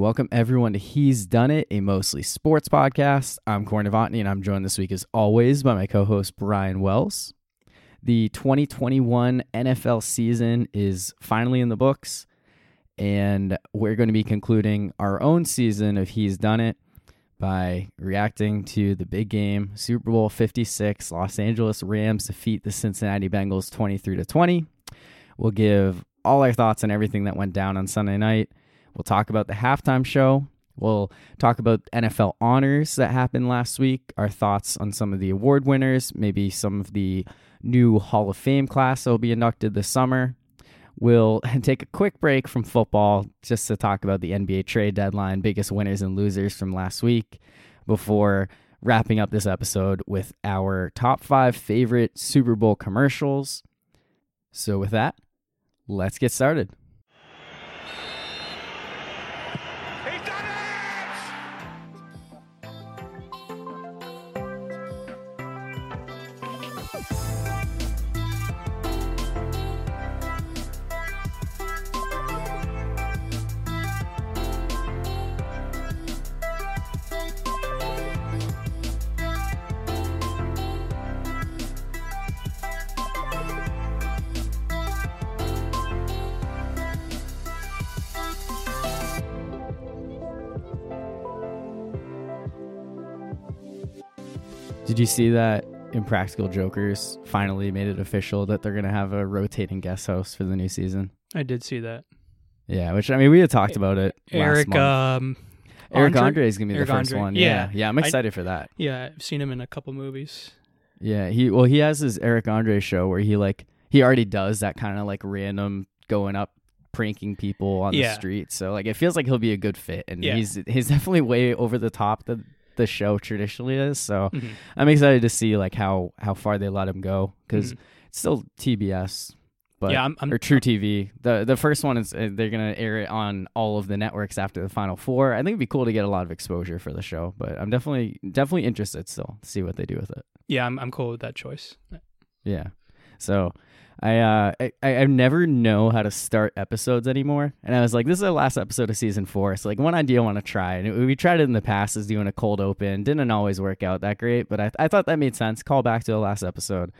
Welcome everyone to He's Done It, a mostly sports podcast. I'm Corey Novotny, and I'm joined this week as always by my co-host Brian Wells. The 2021 NFL season is finally in the books, and we're going to be concluding our own season of He's Done It by reacting to the big game, Super Bowl 56, Los Angeles Rams defeat the Cincinnati Bengals 23-20. We'll give all our thoughts on everything that went down on Sunday night. We'll talk about the halftime show. We'll talk about NFL honors that happened last week, our thoughts on some of the award winners, maybe some of the new Hall of Fame class that will be inducted this summer. We'll take a quick break from football just to talk about the NBA trade deadline, biggest winners and losers from last week, before wrapping up this episode with our top 5 favorite Super Bowl commercials. So with that, let's get started. Did you see that Impractical Jokers finally made it official that they're going to have a rotating guest host for the new season? I did see that. Yeah, which, I mean, we had talked about it last month. Eric Andre is going to be the first one. Yeah, I'm excited for that. Yeah, I've seen him in a couple movies. Yeah, he has his Eric Andre show where he already does that kind of like random going up, pranking people on the street. So like it feels like he'll be a good fit, and he's definitely way over the top that the show traditionally is, so I'm excited to see like how far they let him go, because it's still TBS, but or True TV. The first one is they're gonna air it on all of the networks after the Final Four. I think it'd be cool to get a lot of exposure for the show, but I'm definitely interested still to see what they do with it. Yeah, I'm cool with that choice. Yeah, so I never know how to start episodes anymore. And I was like, this is the last episode of season 4. So like one idea I want to try, and we tried it in the past, is doing a cold open. Didn't always work out that great, but I thought that made sense. Call back to the last episode,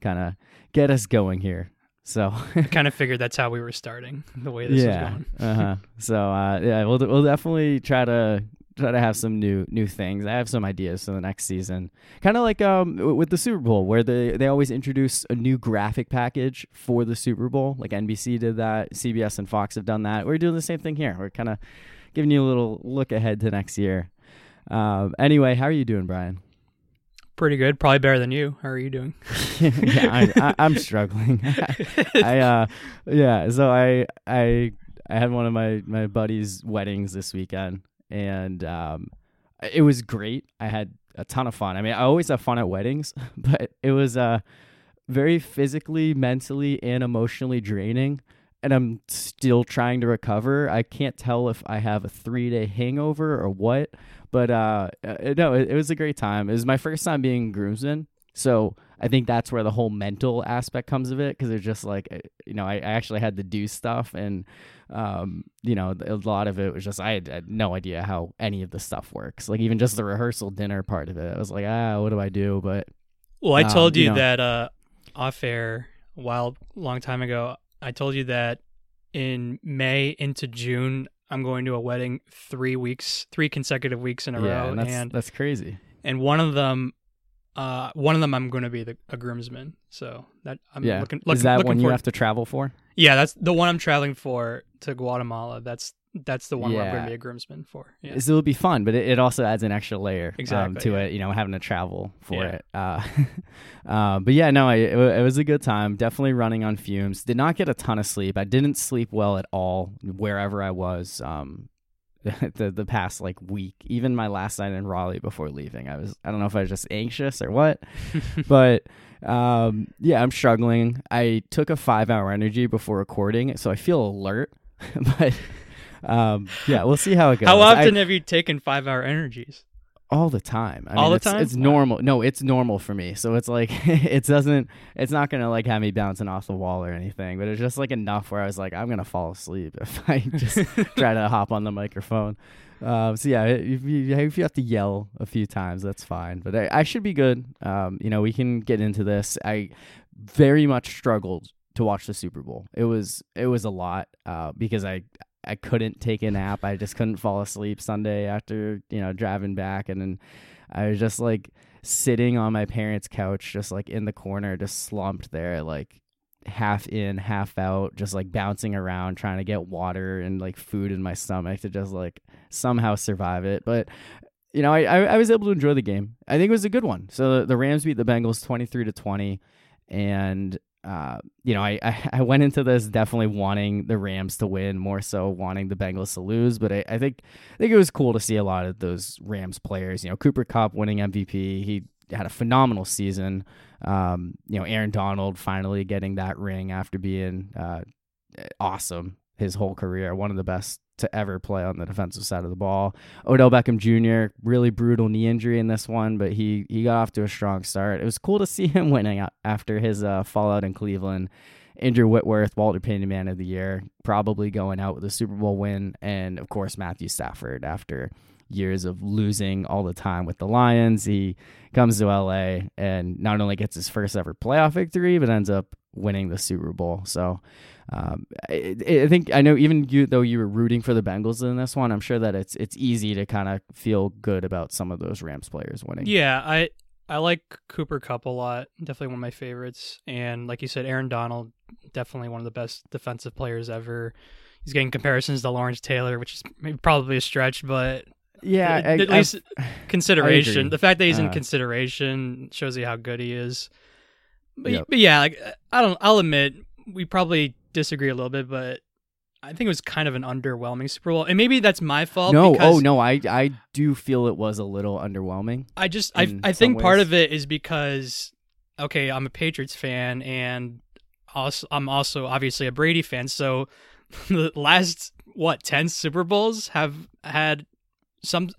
kind of get us going here. So I kind of figured that's how we were starting, the way this was going. So we'll definitely try to have some new things. I have some ideas for the next season. Kind of like with the Super Bowl, where they always introduce a new graphic package for the Super Bowl. Like NBC did that, CBS and Fox have done that. We're doing the same thing here. We're kind of giving you a little look ahead to next year. Anyway, how are you doing, Brian? Pretty good. Probably better than you. How are you doing? I'm struggling. So I had one of my buddy's weddings this weekend. And it was great. I had a ton of fun. I mean, I always have fun at weddings, but it was very physically, mentally, and emotionally draining. And I'm still trying to recover. I can't tell if I have a 3-day hangover or what. But it was a great time. It was my first time being groomsman. So I think that's where the whole mental aspect comes of it, because it's just like, you know, I actually had to do stuff, and, you know, a lot of it was just, I had no idea how any of the stuff works. Like even just the rehearsal dinner part of it, I was like, what do I do? But I told you, that off air a long time ago, I told you that in May into June, I'm going to a wedding 3 consecutive weeks in a row. And that's crazy. And one of them, I'm going to be a groomsman, so that I'm looking. Is that one you have to travel for? Yeah, that's the one I'm traveling for to Guatemala. That's the one where I'm going to be a groomsman for. Yeah. So it'll be fun, but it also adds an extra layer to it. You know, having to travel for it. But yeah, no, it was a good time. Definitely running on fumes. Did not get a ton of sleep. I didn't sleep well at all wherever I was. The past like week, even my last night in Raleigh before leaving, I don't know if I was just anxious or what, but I'm struggling. I took a 5-hour energy before recording, so I feel alert. But we'll see how it goes. How often have you taken 5-hour energies? All the time. I mean, all the time? It's normal. No, it's normal for me. So it's like, it's not going to like have me bouncing off the wall or anything, but it's just like enough where I was like, I'm going to fall asleep if I just try to hop on the microphone. So yeah, if you have to yell a few times, that's fine, but I should be good. You know, we can get into this. I very much struggled to watch the Super Bowl. It was a lot, because I couldn't take a nap. I just couldn't fall asleep Sunday after, you know, driving back. And then I was just like sitting on my parents' couch, just like in the corner, just slumped there, like half in, half out, just like bouncing around, trying to get water and like food in my stomach to just like somehow survive it. But, you know, I was able to enjoy the game. I think it was a good one. So the Rams beat the Bengals 23-20. And, you know, I went into this definitely wanting the Rams to win, more so wanting the Bengals to lose. But I think it was cool to see a lot of those Rams players. You know, Cooper Kupp winning MVP. He had a phenomenal season. You know, Aaron Donald finally getting that ring after being awesome his whole career. One of the best to ever play on the defensive side of the ball. Odell Beckham Jr., really brutal knee injury in this one, but he got off to a strong start. It was cool to see him winning after his fallout in Cleveland. Andrew Whitworth, Walter Payton Man of the Year, probably going out with a Super Bowl win. And, of course, Matthew Stafford, after years of losing all the time with the Lions, he comes to L.A. and not only gets his first ever playoff victory, but ends up winning the Super Bowl. So I think, I know even you, though you were rooting for the Bengals in this one, I'm sure that it's easy to kind of feel good about some of those Rams players winning. Yeah, I like Cooper Kupp a lot. Definitely one of my favorites. And like you said, Aaron Donald, definitely one of the best defensive players ever. He's getting comparisons to Lawrence Taylor, which is maybe probably a stretch, but yeah, at least consideration. The fact that he's in consideration shows you how good he is. But, yep. But yeah, like, I'll admit we probably disagree a little bit, but I think it was kind of an underwhelming Super Bowl, and maybe that's my fault. No, I do feel it was a little underwhelming. I think part of it is because, okay, I'm a Patriots fan, and I'm also obviously a Brady fan. So the last 10 Super Bowls have had some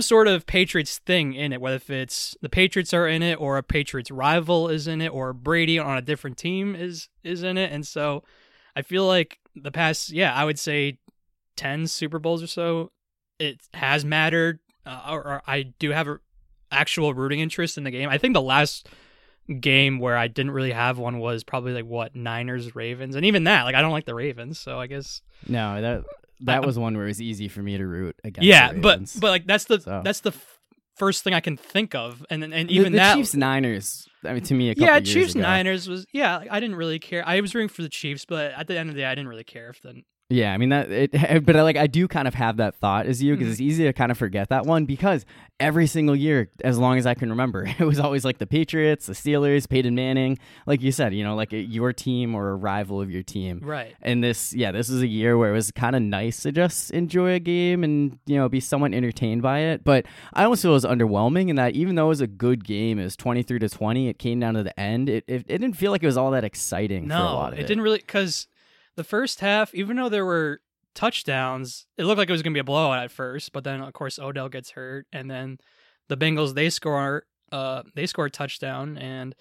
sort of Patriots thing in it, whether if it's the Patriots are in it or a Patriots rival is in it or Brady on a different team is in it. And so I feel like the past, I would say 10 Super Bowls or so, it has mattered, or I do have an actual rooting interest in the game. I think the last game where I didn't really have one was probably like Niners, Ravens. And even that, like, I don't like the Ravens. So I guess. No, that was one where it was easy for me to root against. Yeah, but like that's the first thing I can think of, and even the Chiefs Niners. I mean, to me, Chiefs Niners was I didn't really care. I was rooting for the Chiefs, but at the end of the day, I didn't really care if the. Yeah, I mean but I do kind of have that thought as you, because it's easy to kind of forget that one, because every single year, as long as I can remember, it was always like the Patriots, the Steelers, Peyton Manning, like you said, you know, like your team or a rival of your team. Right. And this was a year where it was kind of nice to just enjoy a game and, you know, be somewhat entertained by it. But I almost feel it was underwhelming in that even though it was a good game, it was 23-20, it came down to the end. It didn't feel like it was all that exciting for a lot of it. No, it didn't really, because the first half, even though there were touchdowns, it looked like it was going to be a blowout at first. But then, of course, Odell gets hurt, and then the Bengals they score a touchdown, and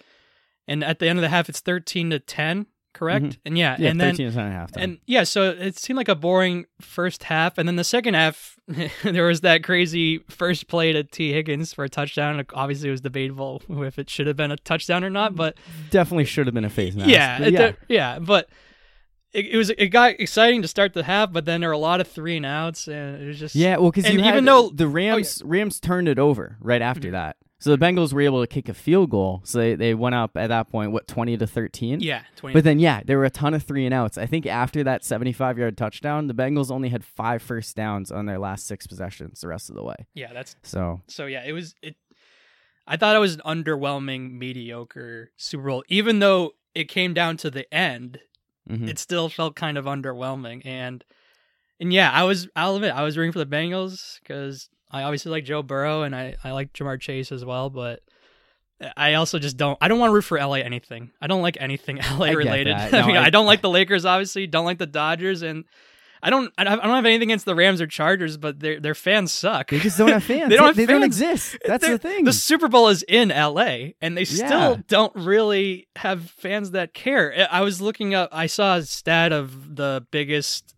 at the end of the half, it's 13-10, correct? Mm-hmm. And yeah, and then 13-10 at halftime. And yeah, so it seemed like a boring first half, and then the second half, there was that crazy first play to T. Higgins for a touchdown. Obviously, it was debatable if it should have been a touchdown or not, but definitely should have been a face mask. But. It got exciting to start the half, but then there were a lot of 3-and-outs, and it was just because even though the Rams turned it over right after that, so the Bengals were able to kick a field goal, so they went up at that point 20-13. Yeah, 20. But then there were a ton of 3-and-outs. I think after that 75-yard touchdown, the Bengals only had 5 first downs on their last 6 possessions the rest of the way. Yeah, that's so. Yeah, it was. I thought it was an underwhelming, mediocre Super Bowl, even though it came down to the end. Mm-hmm. It still felt kind of underwhelming, and I'll admit I was rooting for the Bengals because I obviously like Joe Burrow and I like Jamar Chase as well, but I also just don't want to root for LA anything. I don't like anything LA related. I mean, I don't like the Lakers, obviously, don't like the Dodgers, and I don't have anything against the Rams or Chargers, but their fans suck. They just don't have fans. They don't exist. That's the thing. The Super Bowl is in LA, and they still don't really have fans that care. I was looking up. I saw a stat of the biggest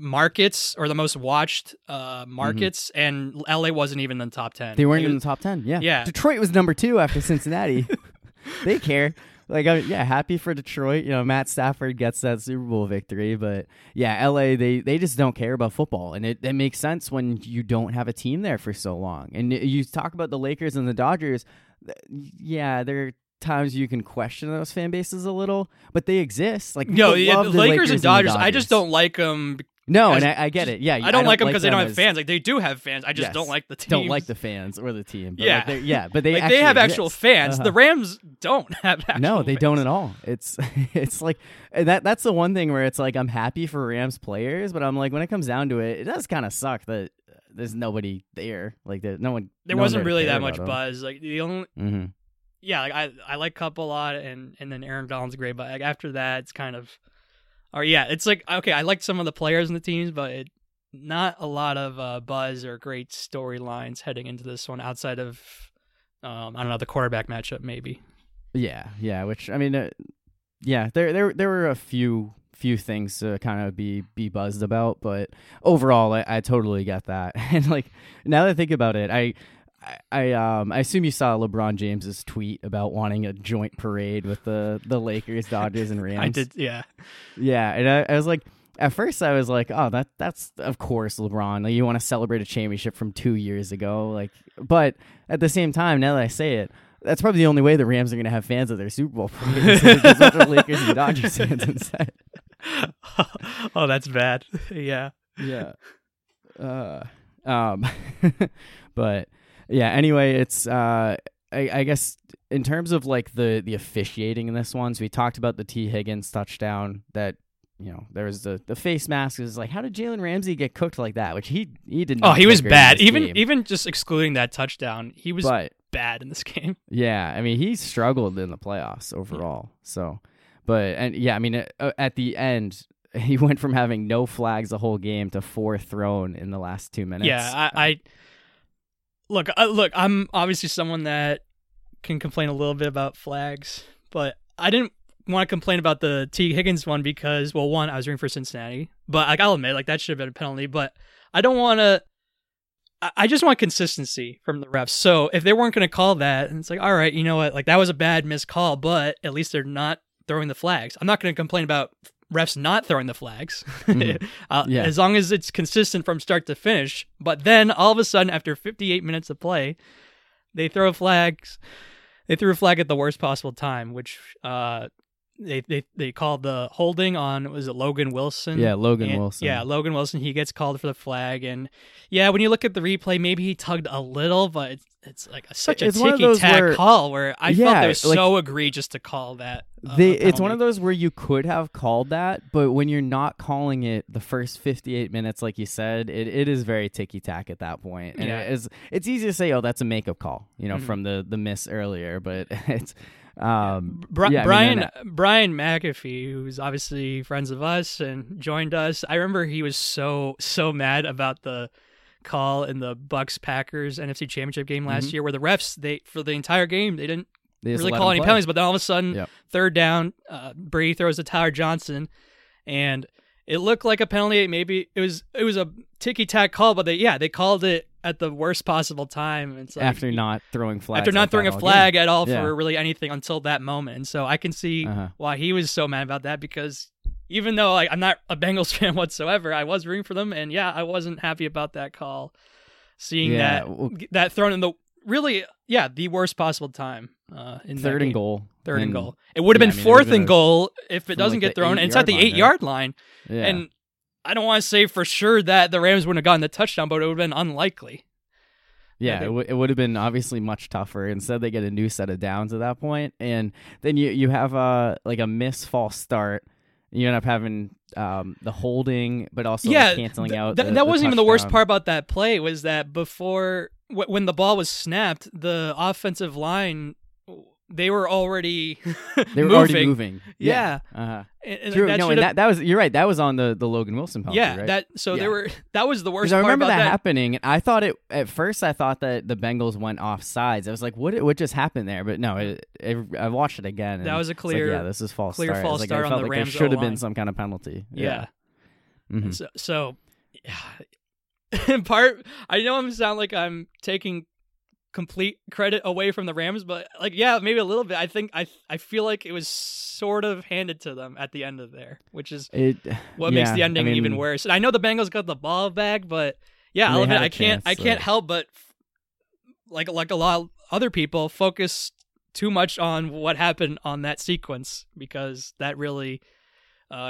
markets or the most watched markets, and LA wasn't even in the top 10. They weren't in the top 10. Yeah. Detroit was number 2 after Cincinnati. They care. Like, happy for Detroit. You know, Matt Stafford gets that Super Bowl victory. But, LA, they just don't care about football. And it makes sense when you don't have a team there for so long. And you talk about the Lakers and the Dodgers. Yeah, there are times you can question those fan bases a little. But they exist. Like, Lakers and Dodgers, I just don't like them. No, and I get it. Yeah, I don't like them because they don't have fans. Like, they do have fans. I just don't like the team. Don't like the fans or the team. But yeah, but they like, they have actual fans. The Rams don't have actual fans. No, they don't at all. It's like that's the one thing where it's like I'm happy for Rams players, but I'm like when it comes down to it, it does kind of suck that there's nobody there. Like there wasn't really that much buzz. Like the only I like Kupp a lot, and then Aaron Donald's great, but like, after that, it's kind of. Or it's like, okay, I liked some of the players and the teams, but not a lot of buzz or great storylines heading into this one outside of, I don't know, the quarterback matchup maybe. Yeah, which, I mean, there were a few things to kind of be buzzed about, but overall, I totally get that. And, like, now that I think about it, I assume you saw LeBron James's tweet about wanting a joint parade with the Lakers, Dodgers, and Rams. I did, yeah. Yeah, and I was like, at first I was like, oh, that's of course LeBron. Like, you want to celebrate a championship from 2 years ago, like. But at the same time, now that I say it, that's probably the only way the Rams are going to have fans at their Super Bowl parade. There's a bunch of Lakers and Dodgers fans inside. Oh, that's bad. Yeah. Yeah. But. Yeah, anyway, it's, I guess, in terms of, like, the officiating in this one, so we talked about the T. Higgins touchdown that, you know, there was the face mask. It was like, how did Jalen Ramsey get cooked like that? Which he didn't. Oh, he was bad. Even just excluding that touchdown, he was bad in this game. Yeah, I mean, he struggled in the playoffs overall. So, at the end, he went from having no flags the whole game to 4 thrown in the last 2 minutes. Yeah, Look, I'm obviously someone that can complain a little bit about flags, but I didn't want to complain about the T. Higgins one because, well, one, I was rooting for Cincinnati, but like, I'll admit, like, that should have been a penalty, but I don't want to. I just want consistency from the refs. So if they weren't going to call that, and it's like, all right, you know what, like, that was a bad missed call, but at least they're not throwing the flags. I'm not going to complain about refs not throwing the flags as long as it's consistent from start to finish. But then all of a sudden, after 58 minutes of play, they throw flags. They threw a flag at the worst possible time, which they called the holding on, was it Logan Wilson? Yeah, Logan Wilson. Yeah, Logan Wilson. He gets called for the flag. And yeah, when you look at the replay, maybe he tugged a little, but it's like such a ticky-tack call where I felt it was like, so egregious to call that. It's one of those where you could have called that, but when you're not calling it the first 58 minutes, like you said, it is very ticky-tack at that point. And it's easy to say, oh, that's a makeup call, you know, from the miss earlier, but it's... Brian McAfee, who's obviously friends of us and joined us, I remember he was so mad about the call in the Bucks-Packers NFC Championship game last year, where the refs, for the entire game, they really call any penalties, but then all of a sudden, third down, Brady throws to Tyler Johnson, and it looked like a penalty. Maybe it was a ticky-tack call, but they called it at the worst possible time. It's like, after not throwing flags. After not like throwing a flag at all for really anything until that moment. And so I can see why he was so mad about that, because even though I'm not a Bengals fan whatsoever, I was rooting for them. And I wasn't happy about that call, seeing that thrown in the really, the worst possible time. Third and goal. It would have been fourth and goal if it doesn't get thrown. And it's at the 8-yard line. Yeah. And I don't want to say for sure that the Rams wouldn't have gotten the touchdown, but it would have been unlikely. Yeah, it would have been obviously much tougher. Instead, they get a new set of downs at that point, and then you have a missed false start. You end up having the holding, but also canceling out. That wasn't even the worst part about that play, was that before when the ball was snapped, the offensive line they were already moving. Yeah. And true. That that was, you're right. That was on the Logan Wilson penalty, right? That was the worst part. I remember about that happening, and I thought at first that the Bengals went off sides. I was like, what just happened there? But no, I watched it again. And that was a clear, this is false start. False start on the Rams' line. There should have been some kind of penalty. Yeah. Mm-hmm. So in part, I know I sound like I'm taking complete credit away from the Rams, but maybe a little bit. I think I feel like it was sort of handed to them at the end of there, which is makes the ending even worse. And I know the Bengals got the ball back, but I can't help but like a lot of other people focus too much on what happened on that sequence, because that really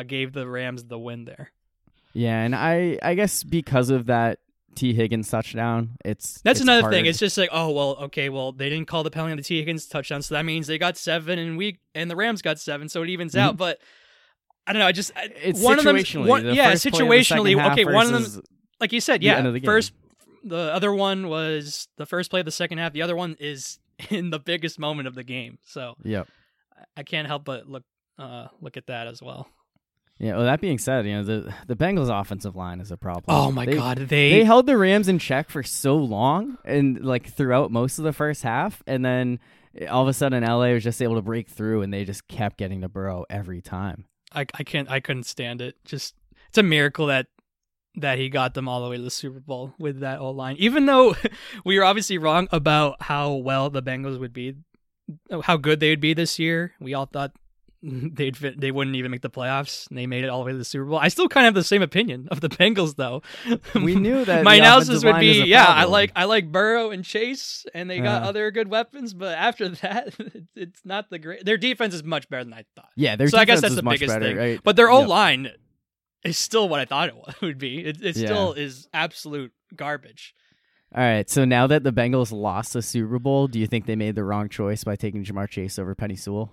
gave the Rams the win there. Yeah, and I guess because of that T. Higgins touchdown, it's another hard thing. It's just like, they didn't call the penalty on the T. Higgins touchdown, so that means they got 7 and the Rams got 7, so it evens out. But I don't know. It's one situationally. Situationally. Okay, one of them, like you said, the other one was the first play of the second half. The other one is in the biggest moment of the game. So I can't help but look at that as well. Yeah, well, that being said, the Bengals' offensive line is a problem. Oh, my God. They held the Rams in check for so long and throughout most of the first half. And then all of a sudden, L.A. was just able to break through, and they just kept getting to Burrow every time. I couldn't stand it. Just, it's a miracle that he got them all the way to the Super Bowl with that O-line. Even though we were obviously wrong about how well the Bengals would be, how good they would be this year. We all thought they wouldn't even make the playoffs, and they made it all the way to the Super Bowl. I still kind of have the same opinion of the Bengals, though. We knew that my analysis would be, I like Burrow and Chase, and they got other good weapons, but after that, it's not the great. Their defense is much better than I thought. Yeah, their defense, I guess that's the biggest thing. Right? But their O-line is still what I thought it would be. It still is absolute garbage. All right, so now that the Bengals lost the Super Bowl, do you think they made the wrong choice by taking Jamar Chase over Penei Sewell?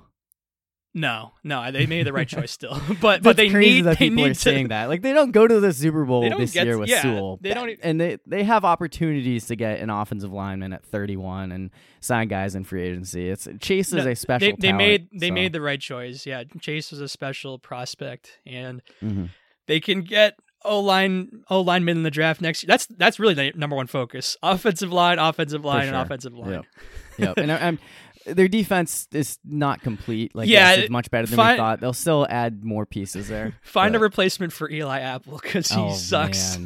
No, they made the right choice still, but they crazy need that they people need are to, saying that like they don't go to the Super Bowl this year with Sewell. They don't, and they have opportunities to get an offensive lineman at 31 and sign guys in free agency. It's Chase is a special. They made the right choice. Yeah, Chase was a special prospect, and they can get O-linemen in the draft next year. That's really the number one focus: offensive line, and offensive line. Yep. And I'm. Their defense is not complete. It's much better than we thought. They'll still add more pieces there. Find a replacement for Eli Apple, because he sucks.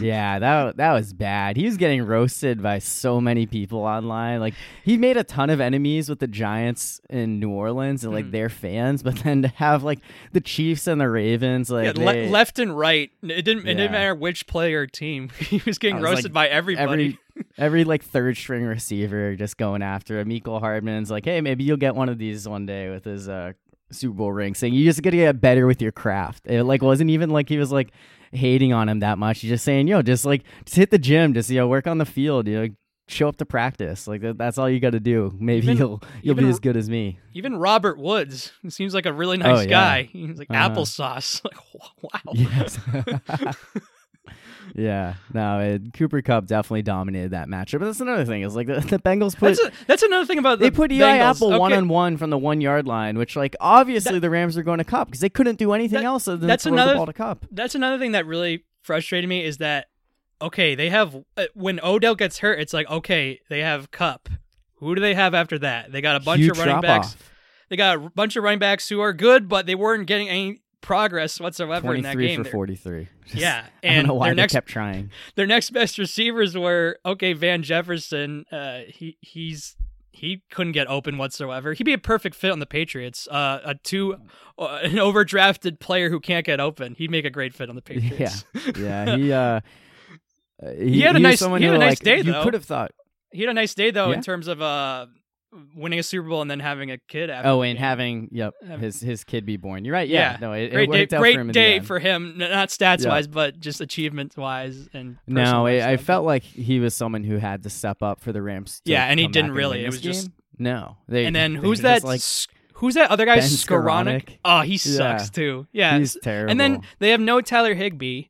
Yeah, that was bad. He was getting roasted by so many people online. He made a ton of enemies with the Giants in New Orleans and their fans, but then to have the Chiefs and the Ravens, left and right, it didn't matter which player or team. He was getting roasted by everybody. Every third string receiver just going after him. Mecole Hardman's like, hey, maybe you'll get one of these one day, with his Super Bowl ring, saying you just got to get better with your craft. It wasn't even he was hating on him that much. He's just saying, just hit the gym, just work on the field, show up to practice. That's all you got to do. Maybe you'll be as good as me. Even Robert Woods, who seems like a really nice guy. He's like applesauce. Wow. Yes. Yeah, no. Cooper Kupp definitely dominated that matchup. But that's another thing. Is the Bengals put. That's another thing about they put Eli Apple 1-on-1 from the 1 yard line, which obviously the Rams were going to Kupp because they couldn't do anything else other than throw the ball to Kupp. That's another thing that really frustrated me is that they have when Odell gets hurt, it's they have Kupp. Who do they have after that? They got a bunch of running backs. They got a bunch of running backs who are good, but they weren't getting any progress whatsoever in that game. 23 for 43. And I don't know why they kept trying. Their next best receivers were Van Jefferson. He couldn't get open whatsoever. He'd be a perfect fit on the Patriots. An overdrafted player who can't get open. He'd make a great fit on the Patriots. Yeah. He had a nice day though in terms of winning a Super Bowl and then having a kid after. His kid be born. You're right. Yeah. No, it worked out for him. Great day for him, not stats wise, but just achievement wise and personal. No, I felt like he was someone who had to step up for the Rams. Yeah, and he didn't really. It was just no. Who's that other guy? Ben Skoranek. Oh, he sucks too. Yeah, he's terrible. And then they have no Tyler Higbee,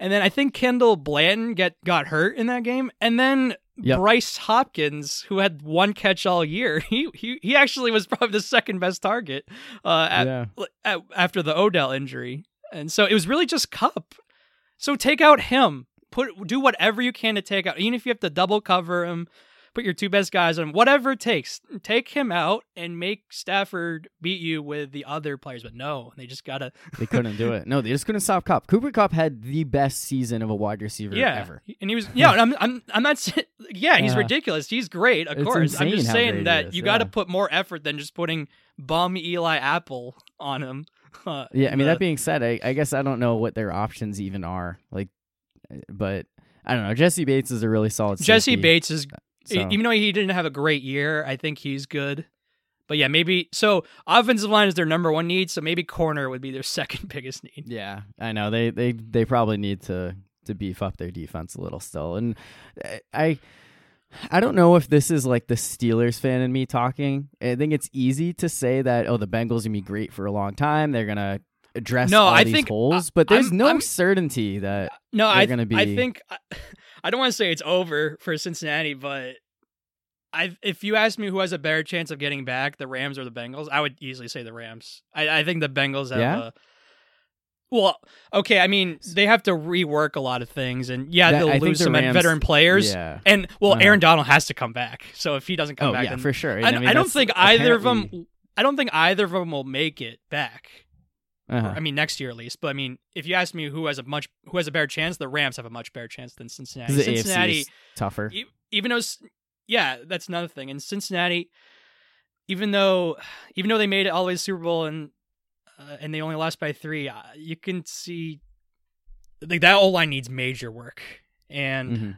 and then I think Kendall Blanton got hurt in that game, and then Yep. Bryce Hopkins, who had one catch all year, he actually was probably the second best target after the Odell injury, and so it was really just Kupp. So take out him, do whatever you can to take out, even if you have to double cover him, put your two best guys on him, whatever it takes. Take him out and make Stafford beat you with the other players. But no, they just gotta. They couldn't do it. No, they just couldn't stop Kupp. Cooper Kupp had the best season of a wide receiver ever. And he was. Yeah, I'm not saying. Yeah, he's ridiculous. He's great, of course. I'm just saying that you got to put more effort than just putting bum Eli Apple on him. That being said, I guess I don't know what their options even are. But I don't know. Jesse Bates is a really solid. Jesse Bates is. So. Even though he didn't have a great year, I think he's good. But yeah, maybe... So, offensive line is their number one need, so maybe corner would be their second biggest need. Yeah, I know. They probably need to beef up their defense a little still. And I don't know if this is like the Steelers fan in me talking. I think it's easy to say that, the Bengals are going to be great for a long time. They're going to address these holes. But there's certainty that they're going to be... I think... I don't want to say it's over for Cincinnati, but if you ask me who has a better chance of getting back, the Rams or the Bengals, I would easily say the Rams. I think the Bengals have they have to rework a lot of things, and they'll lose some veteran players. Yeah. And, Aaron Donald has to come back, so if he doesn't come back... Yeah, then, for sure. And I don't think either of them will make it back. Uh-huh. Next year at least. But if you ask me who has a better chance, the Rams have a much better chance than Cincinnati. Cincinnati AFC is tougher, even though. Yeah, that's another thing. And Cincinnati, even though they made it all the way to the Super Bowl and they only lost by 3, you can see that O-line needs major work. And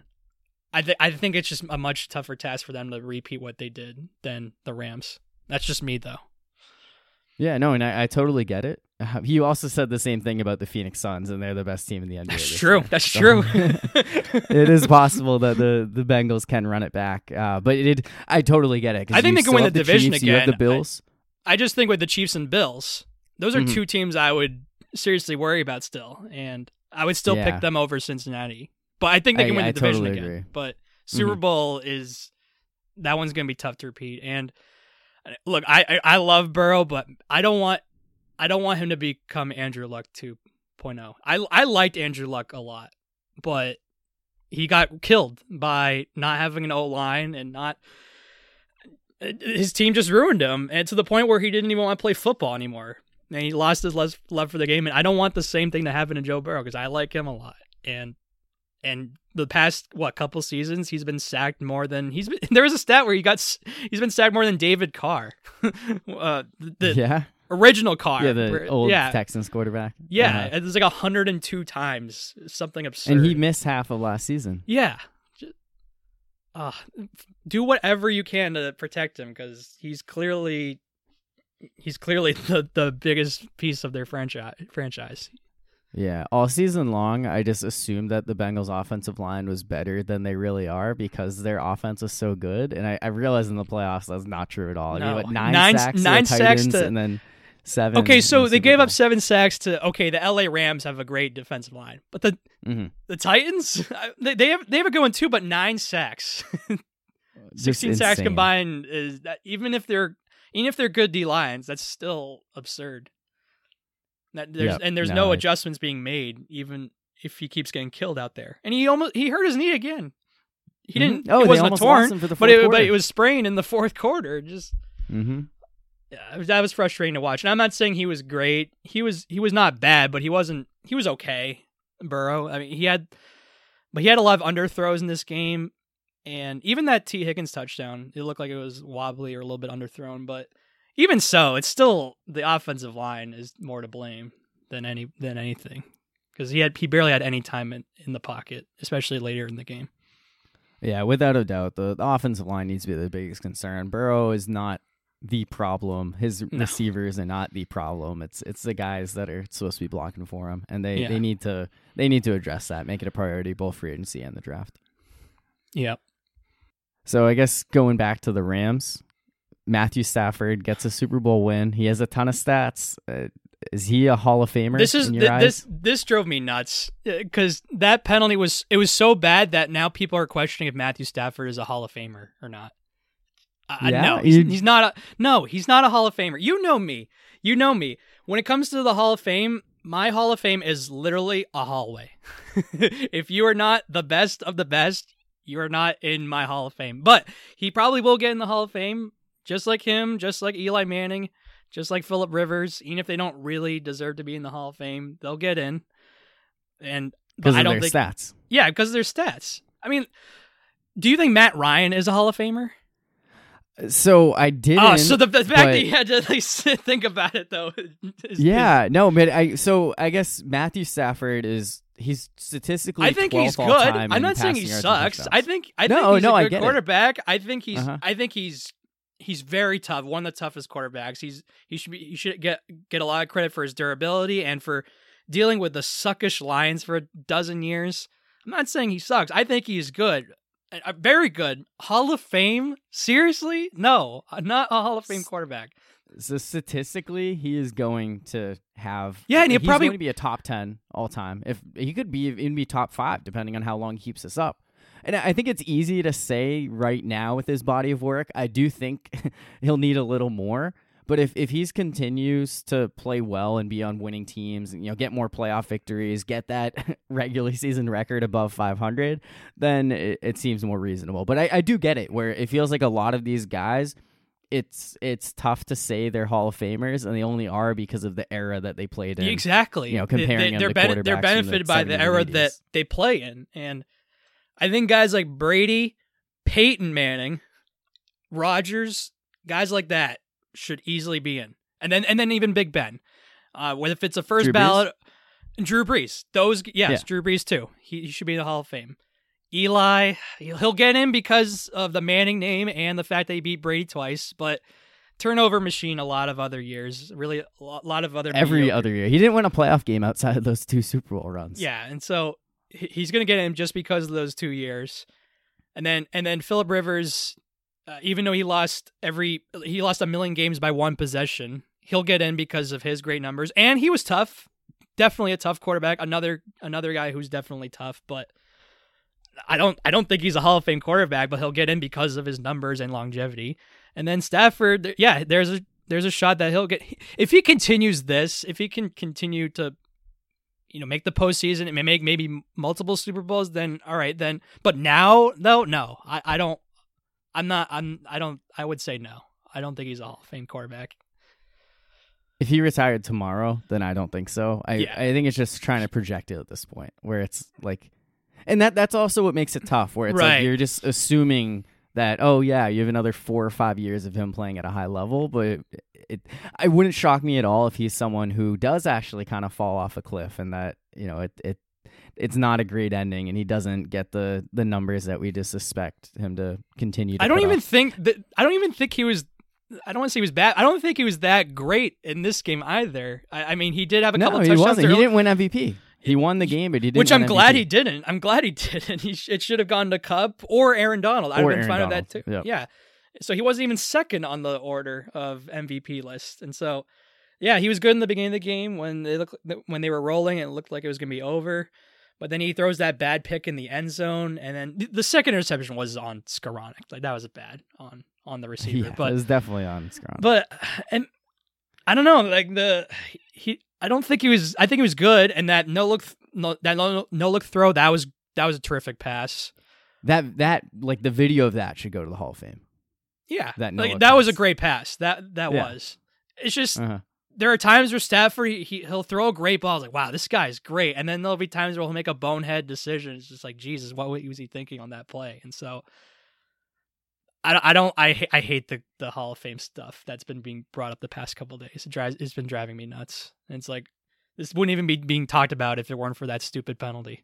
mm-hmm. I think it's just a much tougher task for them to repeat what they did than the Rams. That's just me though. Yeah, no, and I totally get it. You also said the same thing about the Phoenix Suns, and they're the best team in the NBA. That's true. Year, that's true. It is possible that the Bengals can run it back, but I totally get it. I think they can win the division Chiefs, again. You have the Bills. I just think with the Chiefs and Bills, those are two teams I would seriously worry about still, and I would still pick them over Cincinnati. But I think they can win the division totally again. Agree. But Super Bowl is that one's going to be tough to repeat. And look, I love Burrow, but I don't want him to become Andrew Luck 2.0. I liked Andrew Luck a lot, but he got killed by not having an O-line and not... His team just ruined him, and to the point where he didn't even want to play football anymore. And he lost his love for the game, and I don't want the same thing to happen to Joe Burrow because I like him a lot. And the past, couple seasons, he's been sacked more than... There was a stat where he's been sacked more than David Carr. Original Carr. Yeah, the old Texans quarterback. Yeah, It was like 102 times, something absurd. And he missed half of last season. Yeah. Do whatever you can to protect him, because he's clearly the biggest piece of their franchise. Yeah, all season long, I just assumed that the Bengals' offensive line was better than they really are because their offense was so good, and I realized in the playoffs that's not true at all. No. Nine sacks to the Titans, and then... 7. Okay, so they gave up 7 sacks to the LA Rams have a great defensive line. But the Titans, they have a good one too, but 9 sacks. 16 sacks combined is that, even if they're good D lines, that's still absurd. There's no adjustments being made even if he keeps getting killed out there. And he hurt his knee again. He didn't it wasn't a torn, but it was sprained in the fourth quarter. Just Yeah, that was frustrating to watch. And I'm not saying he was great. He was not bad, but he was okay, Burrow. He had a lot of underthrows in this game. And even that T. Higgins touchdown, it looked like it was wobbly or a little bit underthrown, but even so, it's still the offensive line is more to blame than anything. Because he barely had any time in the pocket, especially later in the game. Yeah, without a doubt, the offensive line needs to be the biggest concern. Burrow is not the problem. His receivers are not the problem. It's the guys that are supposed to be blocking for him, and they need to address that, make it a priority, both free agency and the draft. Yep. So I guess going back to the Rams, Matthew Stafford gets a Super Bowl win. He has a ton of stats. Is he a Hall of Famer? This drove me nuts because that penalty was so bad that now people are questioning if Matthew Stafford is a Hall of Famer or not. No, he's not. He's not a Hall of Famer. You know me. When it comes to the Hall of Fame, my Hall of Fame is literally a hallway. If you are not the best of the best, you are not in my Hall of Fame. But he probably will get in the Hall of Fame, just like him, just like Eli Manning, just like Phillip Rivers. Even if they don't really deserve to be in the Hall of Fame, they'll get in. And because of their stats. Yeah, because of their stats. I mean, do you think Matt Ryan is a Hall of Famer? So I didn't. Oh, so the fact that you had to at least think about it, though. I guess Matthew Stafford he's statistically. I think he's good. I'm not saying he sucks. I think he's a good quarterback. I think he's very tough. One of the toughest quarterbacks. He should get a lot of credit for his durability and for dealing with the suckish Lions for a dozen years. I'm not saying he sucks. I think he's good. Very good. Hall of Fame? Seriously? No, not a Hall of Fame quarterback. So statistically, he is going to have. Yeah, and he's probably going to be a top 10 all time. If he could be, even be top 5, depending on how long he keeps this up. And I think it's easy to say right now with his body of work. I do think he'll need a little more. But if he continues to play well and be on winning teams and, get more playoff victories, get that regular season record above 500, then it seems more reasonable. But I do get it where it feels like a lot of these guys, it's tough to say they're Hall of Famers, and they only are because of the era that they played in. Exactly. Comparing them to quarterbacks, they're benefited by the era that they play in. And I think guys like Brady, Peyton Manning, Rodgers, guys like that, should easily be in, and then even Big Ben, whether if it's a first ballot, Drew Brees, Drew Brees too. He should be in the Hall of Fame. Eli, he'll get in because of the Manning name and the fact that he beat Brady twice, but turnover machine. A lot of other years, really, a lot of other other year. He didn't win a playoff game outside of those two Super Bowl runs. Yeah, and so he's gonna get in just because of those 2 years, and then Phillip Rivers. Even though he lost 1,000,000 games by one possession, he'll get in because of his great numbers. And he was tough, definitely a tough quarterback. Another guy who's definitely tough, but I don't think he's a Hall of Fame quarterback. But he'll get in because of his numbers and longevity. And then Stafford, there's a shot that he'll get if he continues this. If he can continue to, make the postseason and make maybe multiple Super Bowls, then all right. Then, but now though, no, I don't. I'm not. I'm. I don't. I would say no. I don't think he's a Hall of Fame quarterback. If he retired tomorrow, then I don't think so. I think it's just trying to project it at this point, where it's like, and that's also what makes it tough, where it's right. Like you're just assuming that you have another 4 or 5 years of him playing at a high level, but it wouldn't shock me at all if he's someone who does actually kind of fall off a cliff, and that it's not a great ending, and he doesn't get the numbers that we just suspect him to continue. I don't want to say he was bad. I don't think he was that great in this game either. I mean, he did have a couple touchdowns. He didn't win MVP. He won the game, but he didn't. Which I'm glad MVP. He didn't. I'm glad he didn't. It should have gone to Kupp or Aaron Donald. I'd have been fine with that too. Yep. Yeah. So he wasn't even second on the order of MVP list, and so he was good in the beginning of the game when they were rolling. It looked like it was going to be over. But then he throws that bad pick in the end zone, and then the second interception was on Skowronek. Like that was a bad on the receiver. Yeah, but it was definitely on Skowronek. But I don't know, like I don't think he was. I think he was good, and that no look throw that was a terrific pass. That like the video of that should go to the Hall of Fame. Yeah, that was a great pass. That was. It's just. Uh-huh. There are times where Stafford, he'll throw a great ball. It's like, wow, this guy's great. And then there'll be times where he'll make a bonehead decision. It's just like, Jesus, what was he thinking on that play? And so I hate the Hall of Fame stuff that's been being brought up the past couple of days. It's been driving me nuts. And it's like, this wouldn't even be being talked about if it weren't for that stupid penalty.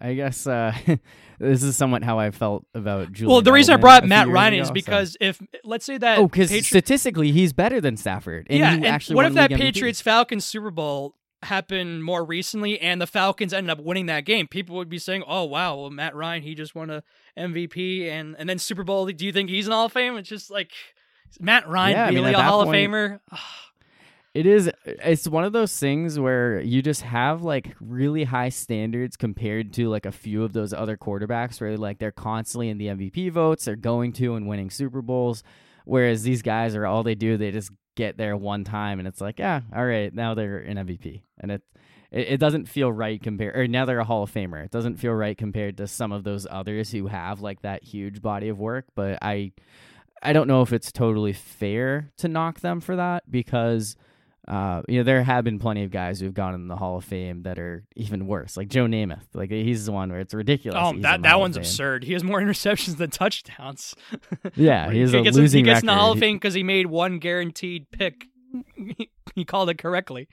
I guess this is somewhat how I felt about Julian. Well, the reason I brought up Matt Ryan is because if let's say that statistically he's better than Stafford. And yeah, what if that Patriots-Falcons Super Bowl happened more recently and the Falcons ended up winning that game? People would be saying, "Oh wow, well Matt Ryan, he just won a MVP and then Super Bowl. Do you think he's an Hall of Fame?" It's just like Matt Ryan really a Hall of Famer. It is. It's one of those things where you just have like really high standards compared to like a few of those other quarterbacks where like they're constantly in the MVP votes, they're going to and winning Super Bowls, whereas these guys are all they do, they just get there one time and it's like, yeah, all right, now they're an MVP, and it doesn't feel right compared, or now they're a Hall of Famer. It doesn't feel right compared to some of those others who have like that huge body of work, but I don't know if it's totally fair to knock them for that because. There have been plenty of guys who've gone in the Hall of Fame that are even worse, like Joe Namath. Like, he's the one where it's ridiculous. Oh, that one's absurd. He has more interceptions than touchdowns. Yeah, like, he gets a losing record. He gets in the Hall of Fame because he made one guaranteed pick. He called it correctly.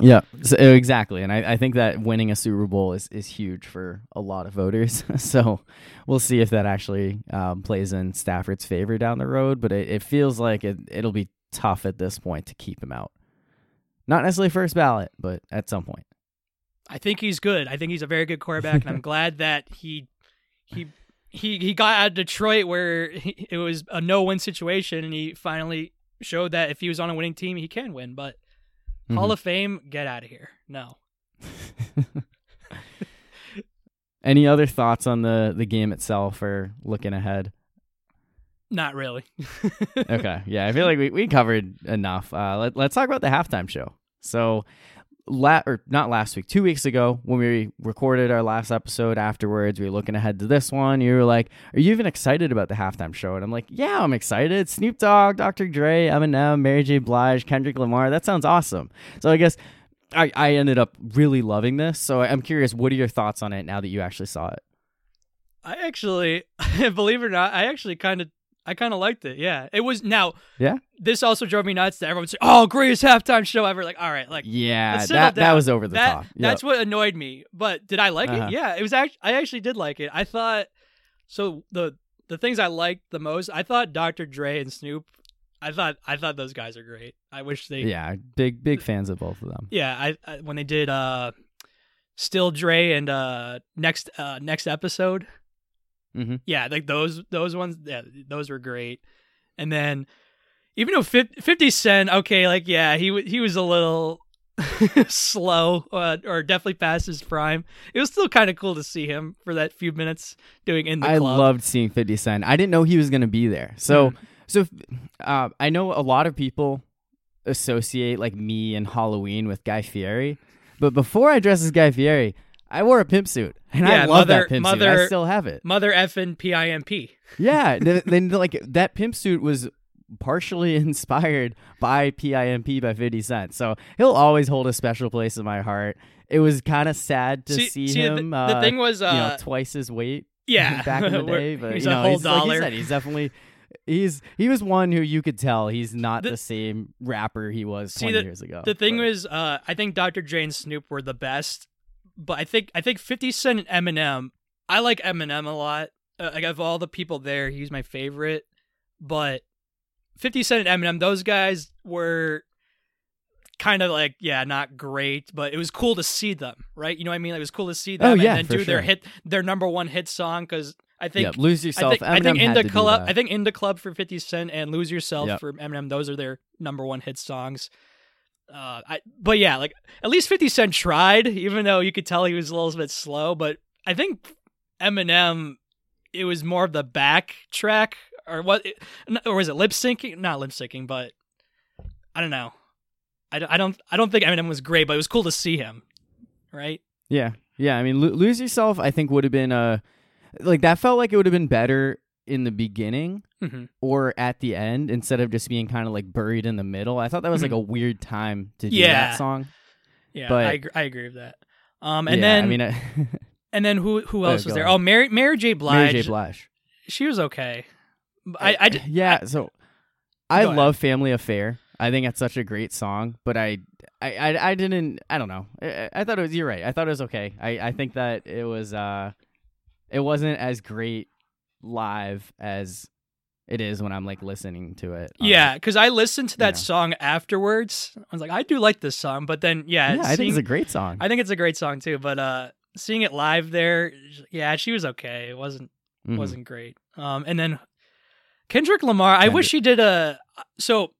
Yeah, so, exactly. And I think that winning a Super Bowl is huge for a lot of voters. So we'll see if that actually plays in Stafford's favor down the road. But it feels like it'll be tough at this point to keep him out. Not necessarily first ballot, but at some point. I think he's good. I think he's a very good quarterback, and I'm glad that he got out of Detroit where it was a no-win situation, and he finally showed that if he was on a winning team, he can win. But Hall of Fame, get out of here. No. Any other thoughts on the game itself or looking ahead? Not really. Okay. Yeah, I feel like we covered enough. Let's talk about the halftime show. So, not last week, 2 weeks ago, when we recorded our last episode afterwards, we were looking ahead to this one. You were like, are you even excited about the halftime show? And I'm like, yeah, I'm excited. Snoop Dogg, Dr. Dre, Eminem, Mary J. Blige, Kendrick Lamar. That sounds awesome. So I guess I ended up really loving this. So I'm curious, what are your thoughts on it now that you actually saw it? I actually, believe it or not, I kind of liked it. Yeah. It was now. Yeah. This also drove me nuts that everyone said, "Oh, greatest halftime show ever." Like, all right, like yeah, that was over the top. Yep. That's what annoyed me. But did I like it? Yeah, it was I actually did like it. I thought so the things I liked the most, I thought Dr. Dre and Snoop, I thought those guys are great. I wish they big fans of both of them. Yeah, I when they did Still Dre and next episode. Mm-hmm. Yeah, like those ones, yeah, those were great. And then, even though 50 Cent, okay, like yeah, he was a little slow or definitely past his prime. It was still kind of cool to see him for that few minutes doing in the club. I loved seeing 50 Cent. I didn't know he was going to be there. So I know a lot of people associate like me and Halloween with Guy Fieri, but before I dressed as Guy Fieri, I wore a pimp suit, and I love that pimp suit. I still have it. Mother effing PIMP. Yeah, then like that pimp suit was partially inspired by PIMP by 50 Cent, so he'll always hold a special place in my heart. It was kind of sad to see him. The thing was, twice his weight. Yeah, back in the day, but he's a whole dollar. Like you said, he's definitely. He was one who you could tell he's not the same rapper he was 20 years ago. The thing was, I think Dr. Dre and Snoop were the best. But I think 50 Cent and Eminem, I like Eminem a lot. Like of all the people there, he's my favorite. But 50 Cent and Eminem, those guys were kind of like, yeah, not great, but it was cool to see them, right? You know what I mean? Like, it was cool to see them and then do their number one hit song because I think Lose Yourself. I think In the Club, I think In the Club for 50 Cent and Lose Yourself for Eminem, those are their number one hit songs. But yeah, like at least 50 Cent tried, even though you could tell he was a little bit slow. But I think Eminem, it was more of the back track, or what? Or was it lip syncing? Not lip syncing, but I don't know. I don't think Eminem was great, but it was cool to see him, right? Yeah, yeah. I mean, Lose Yourself, I think would have been like that felt like it would have been better in the beginning or at the end instead of just being kind of like buried in the middle. I thought that was like a weird time to do that song. Yeah, but I agree with that. And then who else was there? Oh, Mary J. Blige. Mary J. Blige. She was okay. I love Family Affair. I think that's such a great song, but I don't know. I thought it was, you're right. I thought it was okay. I think that it was, it wasn't as great live as it is when I'm like listening to it. Yeah, because I listened to that song afterwards. I was like, I do like this song, but then I think it's a great song. I think it's a great song too, but seeing it live there, yeah, she was okay. It wasn't great. And then Kendrick Lamar, I wish he did a so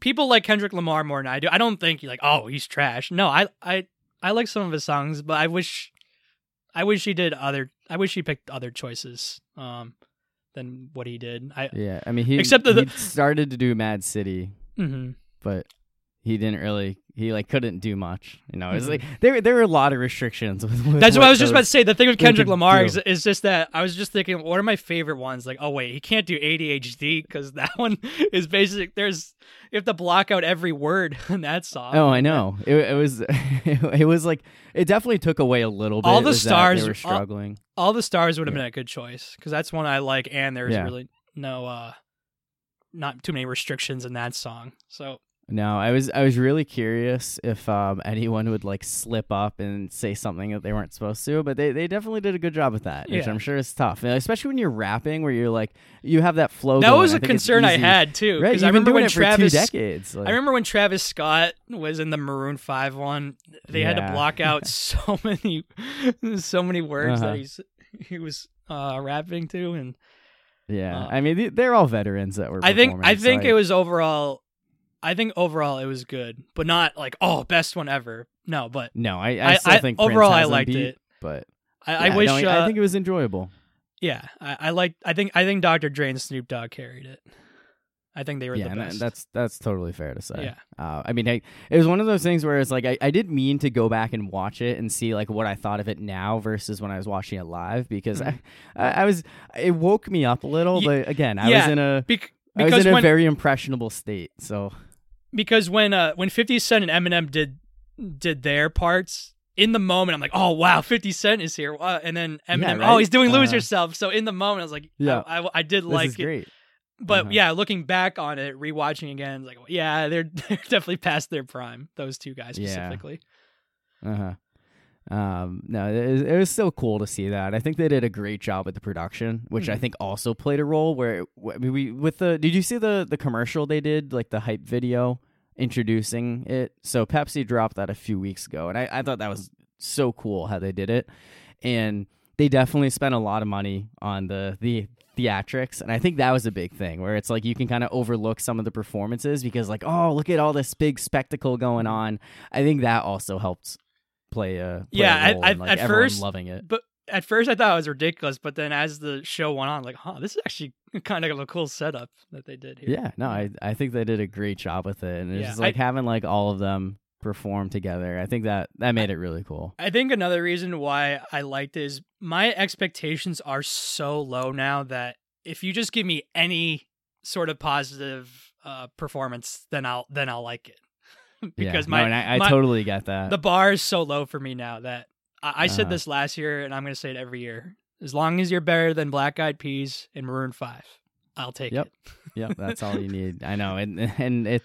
people like Kendrick Lamar more than I do. I don't think you're like, oh, he's trash. No, I like some of his songs, but I wish he did other. I wish he picked other choices than what he did. He started to do Mad City, mm-hmm. but he didn't really. He like couldn't do much. You know, it's mm-hmm. like there were a lot of restrictions. With That's what I was just about to say. The thing with Kendrick Lamar is just that I was just thinking, what are my favorite ones? Like, oh wait, he can't do ADHD because that one is basic. You have to block out every word in that song. Oh, I know. It was like it definitely took away a little bit. All the stars were struggling. All the stars would have been a good choice because that's one I like, and there's really no not too many restrictions in that song. So. No, I was really curious if anyone would like slip up and say something that they weren't supposed to, but they definitely did a good job with that, which I'm sure is tough, especially when you're rapping, where you're like you have that flow. That was a concern I had too, because I remember when Travis. 2 decades, like... I remember when Travis Scott was in the Maroon 5 one. They had to block out so many words that he was rapping to, and I mean they're all veterans that were. I think it was overall. I think overall it was good, but not like best one ever. No, but I think overall I liked it. But I think it was enjoyable. Yeah, I think Dr. Dre and Snoop Dogg carried it. I think they were the best. That's totally fair to say. Yeah, it was one of those things where it's like I did mean to go back and watch it and see like what I thought of it now versus when I was watching it live because it woke me up a little. But again, I was in a. Because I was in a very impressionable state, so... Because when 50 Cent and Eminem did their parts, in the moment, I'm like, oh, wow, 50 Cent is here. And then Eminem, he's doing Lose Yourself. So in the moment, I was like, I did this like is it. Great. But looking back on it, rewatching again, like, they're definitely past their prime, those two guys specifically. No, it was still cool to see that. I think they did a great job with the production, which I think also played a role where did you see the commercial they did, like the hype video introducing it? So Pepsi dropped that a few weeks ago and I thought that was so cool how they did it. And they definitely spent a lot of money on the theatrics. And I think that was a big thing where it's like you can kind of overlook some of the performances because like, oh, look at all this big spectacle going on. I think that also helped play a role in, like, at first loving it, but at first I thought it was ridiculous. But then as the show went on, like, this is actually kind of a cool setup that they did here. Yeah, no, I think they did a great job with it, and it's just like having like all of them perform together. I think that made it really cool. I think another reason why I liked it is my expectations are so low now that if you just give me any sort of positive performance, then I'll like it. Because I totally get that. The bar is so low for me now that I said this last year, and I'm going to say it every year. As long as you're better than Black Eyed Peas and Maroon 5, I'll take it. Yep, that's all you need. I know, and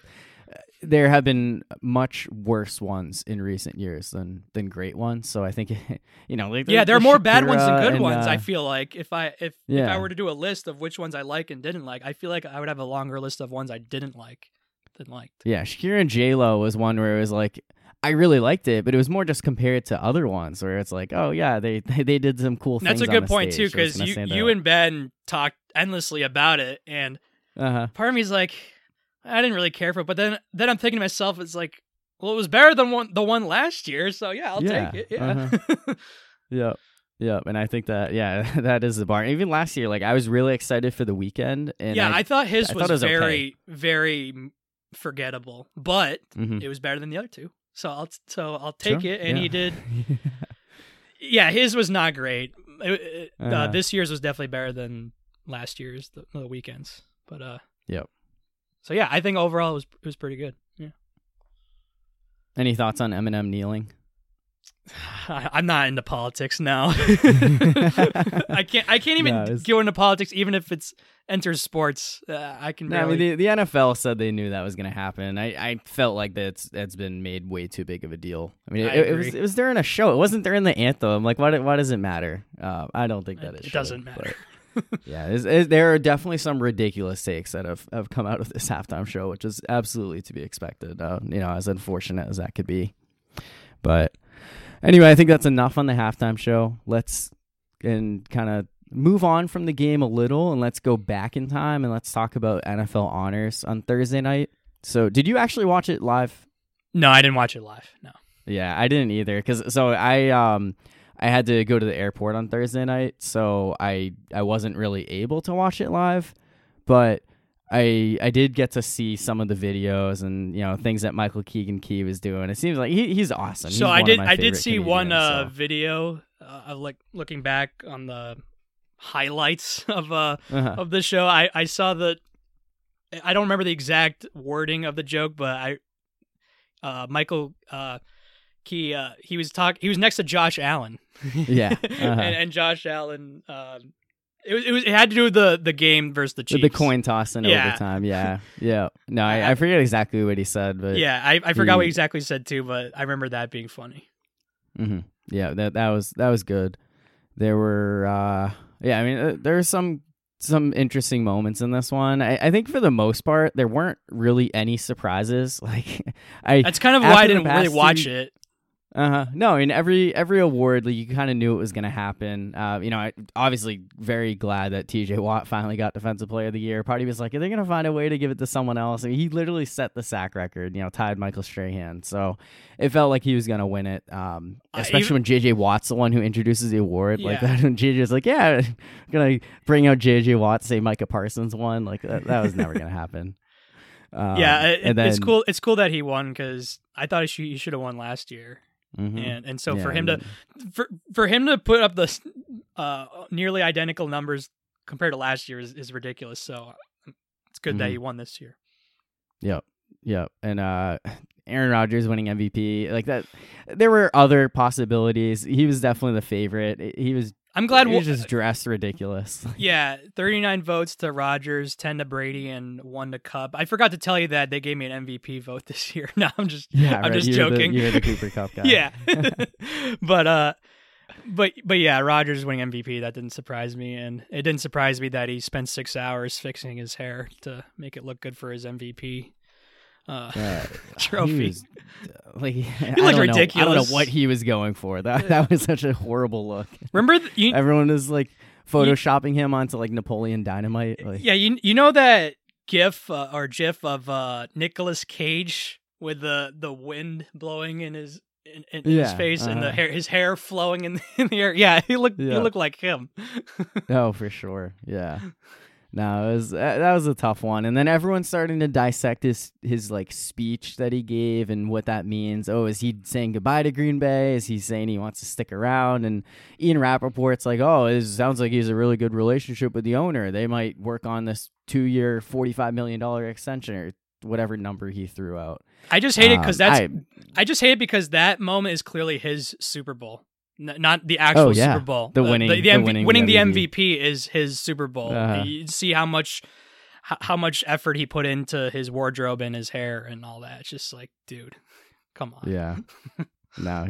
there have been much worse ones in recent years than great ones. So I think there are more bad ones than good ones. I feel like if I were to do a list of which ones I like and didn't like, I feel like I would have a longer list of ones I didn't like. Than liked. Yeah, Shakira and J-Lo was one where it was like, I really liked it, but it was more just compared to other ones where it's like, oh yeah, they did some cool things. That's a good point too, because you and Ben talked endlessly about it, and part of me's like, I didn't really care for it, but then I'm thinking to myself, it's like, well, it was better than the one last year, so I'll take it. Yeah. Yep, and I think that that is the bar. Even last year, like I was really excited for The Weeknd, and I thought it was very okay. very forgettable, but it was better than the other two, so I'll take it. And he did his was not great. This year's was definitely better than last year's, the Weeknd's, but I think overall it was pretty good. Any thoughts on Eminem kneeling? I'm not into politics now. I can't even go into politics, even if it enters sports. The NFL said they knew that was going to happen. I felt like that's been made way too big of a deal. I mean, it was during a show. It wasn't during the anthem. Like, why does it matter? I don't think that it doesn't matter. There are definitely some ridiculous takes that have come out of this halftime show, which is absolutely to be expected. As unfortunate as that could be, but. Anyway, I think that's enough on the halftime show. Let's kind of move on from the game a little, and let's go back in time, and let's talk about NFL honors on Thursday night. So did you actually watch it live? No, I didn't watch it live. No. Yeah, I didn't either. I had to go to the airport on Thursday night, so I wasn't really able to watch it live, but I did get to see some of the videos and, you know, things that Michael Keegan Key was doing. It seems like he's awesome. So I did see one video of like looking back on the highlights of the show. I saw the, I don't remember the exact wording of the joke, but Michael Key, he was next to Josh Allen. Yeah. And Josh Allen, It had to do with the game versus the Chiefs. The coin toss in overtime. Yeah. Yeah. No, I forget exactly what he said, but yeah, I forgot what exactly he said too, but I remember that being funny. Mm-hmm. Yeah, that was good. There were there were some interesting moments in this one. I think for the most part there weren't really any surprises. Like that's kind of why I didn't really watch it. No, in every award, like, you kind of knew it was going to happen. I obviously very glad that TJ Watt finally got Defensive Player of the Year. Part of me was like, are they going to find a way to give it to someone else? I mean, he literally set the sack record, tied Michael Strahan. So it felt like he was going to win it, especially when JJ Watt's the one who introduces the award. Yeah. Like that, when JJ's like, yeah, I'm going to bring out JJ Watt, say Micah Parsons won. Like that was never going to happen. It's cool. It's cool that he won because I thought he should have won last year. Mm-hmm. And so for him to put up the nearly identical numbers compared to last year is ridiculous. So it's good that he won this year. Yep. And Aaron Rodgers winning MVP like that. There were other possibilities. He was definitely the favorite. He was just dressed ridiculous. Yeah, 39 votes to Rodgers, 10 to Brady, and 1 to Kupp. I forgot to tell you that they gave me an MVP vote this year. No, I'm just joking. You're the Cooper Kupp guy. Yeah, but yeah, Rodgers winning MVP, that didn't surprise me, and it didn't surprise me that he spent 6 hours fixing his hair to make it look good for his MVP trophy. He looked ridiculous. I don't know what he was going for. That was such a horrible look. Remember, everyone was like photoshopping him onto like Napoleon Dynamite. Like. Yeah, you know that GIF of Nicolas Cage with the wind blowing in his his face and the hair, his hair flowing in the air. Yeah, he looked like him. Oh, for sure. Yeah. No, that was a tough one. And then everyone's starting to dissect his like speech that he gave and what that means. Oh, is he saying goodbye to Green Bay? Is he saying he wants to stick around? And Ian Rappaport's like, oh, it sounds like he has a really good relationship with the owner. They might work on this 2-year, $45 million extension or whatever number he threw out. I just hate it because that moment is clearly his Super Bowl. Not the actual Super Bowl. The winning MVP is his Super Bowl. You see how much effort he put into his wardrobe and his hair and all that. It's just like, dude, come on. Yeah. No,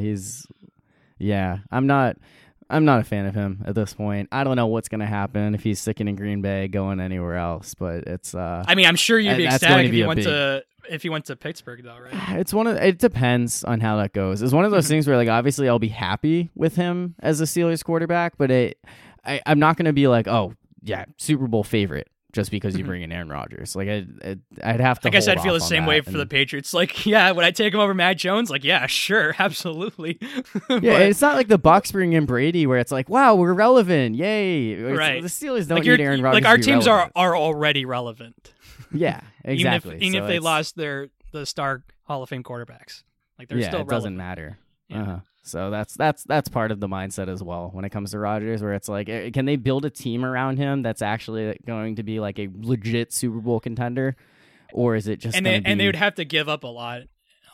I'm not a fan of him at this point. I don't know what's going to happen if he's sticking in Green Bay, going anywhere else, but it's I'm sure you'd be ecstatic if he went to Pittsburgh, though, right? It depends on how that goes. It's one of those things where, like, obviously I'll be happy with him as a Steelers quarterback, but I'm not going to be like, oh, yeah, Super Bowl favorite just because you bring in Aaron Rodgers. Like, I'd have to. I guess I'd feel the same way for the Patriots. Like, yeah, would I take him over Matt Jones? Like, yeah, sure, absolutely. Yeah, it's not like the Bucs bringing in Brady, where it's like, wow, we're relevant, yay! Right. The Steelers don't need Aaron Rodgers. Like, our teams are already relevant. Yeah, exactly. Even if they lost the star Hall of Fame quarterbacks, like they're still relevant. Yeah, it doesn't matter. Yeah. So that's part of the mindset as well when it comes to Rodgers, where it's like, can they build a team around him that's actually going to be like a legit Super Bowl contender, or is it just and they would have to give up a lot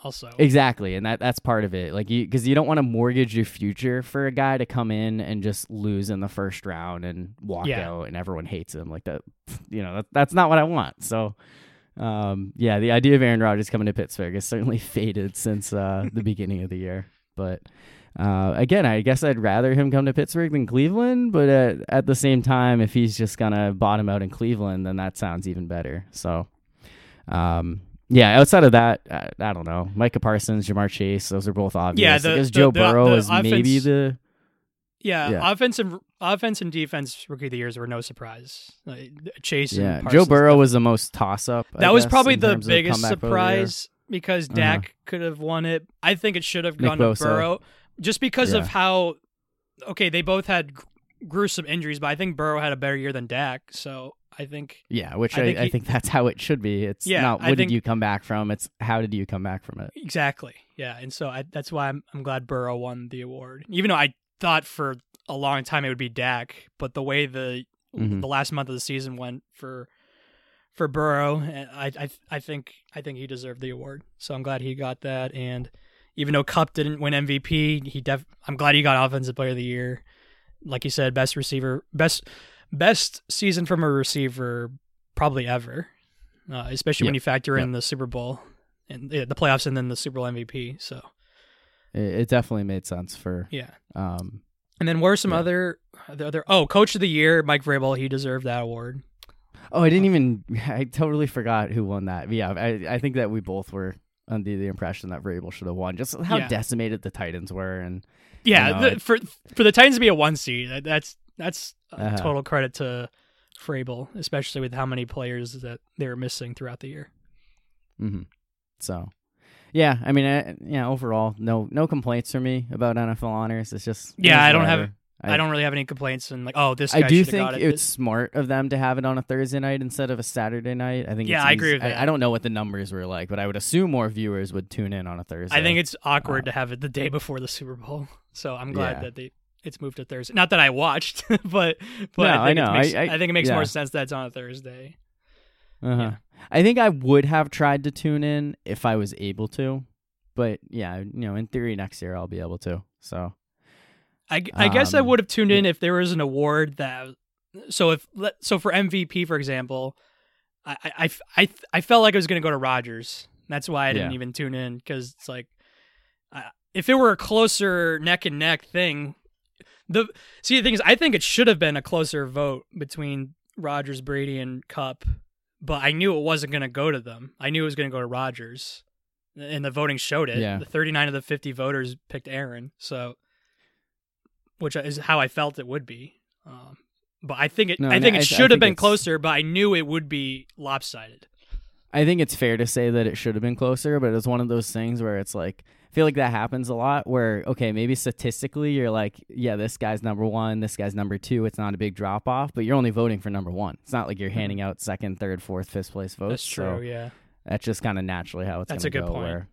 also. Exactly, and that's part of it, like because you don't want to mortgage your future for a guy to come in and just lose in the first round and walk out, and everyone hates him like that. That's not what I want. So. The idea of Aaron Rodgers coming to Pittsburgh has certainly faded since the beginning of the year. But again, I guess I'd rather him come to Pittsburgh than Cleveland. But at the same time, if he's just going to bottom out in Cleveland, then that sounds even better. So, outside of that, I don't know. Micah Parsons, Jamar Chase, those are both obvious. I guess Joe Burrow is maybe the Yeah, offense and defense rookie of the years were no surprise. Like, Chase and Parsons. Joe Burrow was the most toss-up. That was probably the biggest surprise because Dak could have won it. I think it should have gone to Burrow just because of how – okay, they both had gruesome injuries, but I think Burrow had a better year than Dak, so I think – yeah, which I think that's how it should be. It's not what did you come back from, it's how did you come back from it. Exactly, yeah, and so that's why I'm glad Burrow won the award, even though I thought for a long time it would be Dak, but the way the last month of the season went for Burrow, I think he deserved the award. So I'm glad he got that. And even though Kupp didn't win MVP, I'm glad he got Offensive Player of the Year. Like you said, best receiver, best season from a receiver probably ever, especially when you factor in the Super Bowl and the playoffs, and then the Super Bowl MVP. So. It definitely made sense for and then what are some other Coach of the Year, Mike Vrabel, he deserved that award. Oh, I totally forgot who won that. But yeah, I think that we both were under the impression that Vrabel should have won. Just how decimated the Titans were, and for the Titans to be a 1 seed, that's total credit to Vrabel, especially with how many players that they were missing throughout the year. Mm-hmm. So. Yeah, I mean, overall, no complaints for me about NFL honors. It's just I don't really have any complaints. And this guy should have got it. I do think it's smart of them to have it on a Thursday night instead of a Saturday night. I think I agree with that. I don't know what the numbers were like, but I would assume more viewers would tune in on a Thursday. I think it's awkward to have it the day before the Super Bowl. So I'm glad that it's moved to Thursday. Not that I watched, but no, I think I know. I think it makes more sense that it's on a Thursday. Uh-huh. Yeah. I think I would have tried to tune in if I was able to, but in theory next year I'll be able to. So, I guess I would have tuned in if there was an award that. So for MVP, for example, I felt like I was going to go to Rodgers. That's why I didn't even tune in, because it's like if it were a closer neck and neck thing, the thing is, I think it should have been a closer vote between Rodgers, Brady, and Kupp. But I knew it wasn't going to go to them. I knew it was going to go to Rodgers, and the voting showed it. Yeah. The 39 of the 50 voters picked Aaron, so which is how I felt it would be. But I think it should have been closer. But I knew it would be lopsided. I think it's fair to say that it should have been closer. But it's one of those things where it's like, I feel like that happens a lot where, okay, maybe statistically you're like, yeah, this guy's number one, this guy's number two. It's not a big drop off, but you're only voting for number one. It's not like you're handing out second, third, fourth, fifth place votes. That's true, so that's just kind of naturally how it's going to go. That's a good point. Where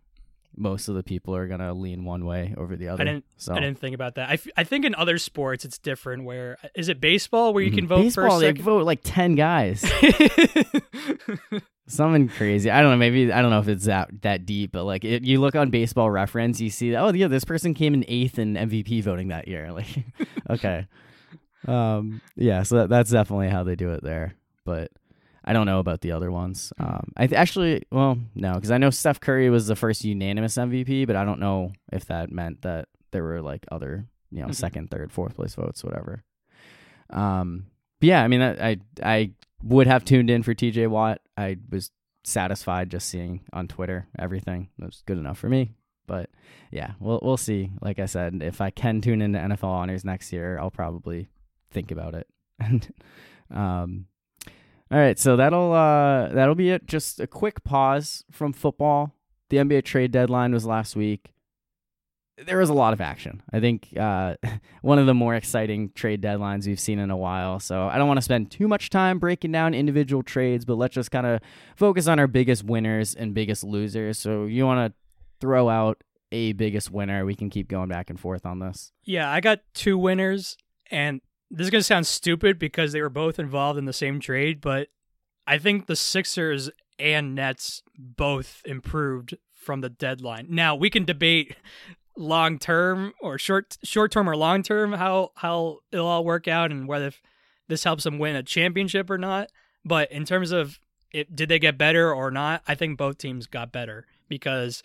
most of the people are going to lean one way over the other. I didn't think about that. I think in other sports it's different where, is it baseball where you can vote for a second? Baseball, they vote like 10 guys. Something crazy. I don't know. Maybe I don't know if it's that deep, but like you look on Baseball Reference, you see, this person came in 8th in MVP voting that year. Like, okay, so that's definitely how they do it there. But I don't know about the other ones. No, because I know Steph Curry was the first unanimous MVP, but I don't know if that meant that there were like other, second, third, fourth place votes, whatever. I would have tuned in for TJ Watt. I was satisfied just seeing on Twitter everything. That was good enough for me. But yeah, we'll see. Like I said, if I can tune into NFL Honors next year, I'll probably think about it. And all right, so that'll be it. Just a quick pause from football. The NBA trade deadline was last week. There was a lot of action. I think one of the more exciting trade deadlines we've seen in a while. So I don't want to spend too much time breaking down individual trades, but let's just kind of focus on our biggest winners and biggest losers. So you want to throw out a biggest winner? We can keep going back and forth on this. Yeah, I got two winners, and this is going to sound stupid because they were both involved in the same trade, but I think the Sixers and Nets both improved from the deadline. Now, we can debate long term or short term or long term how it'll all work out and whether if this helps them win a championship or not, but in terms of did they get better or not, I think both teams got better, because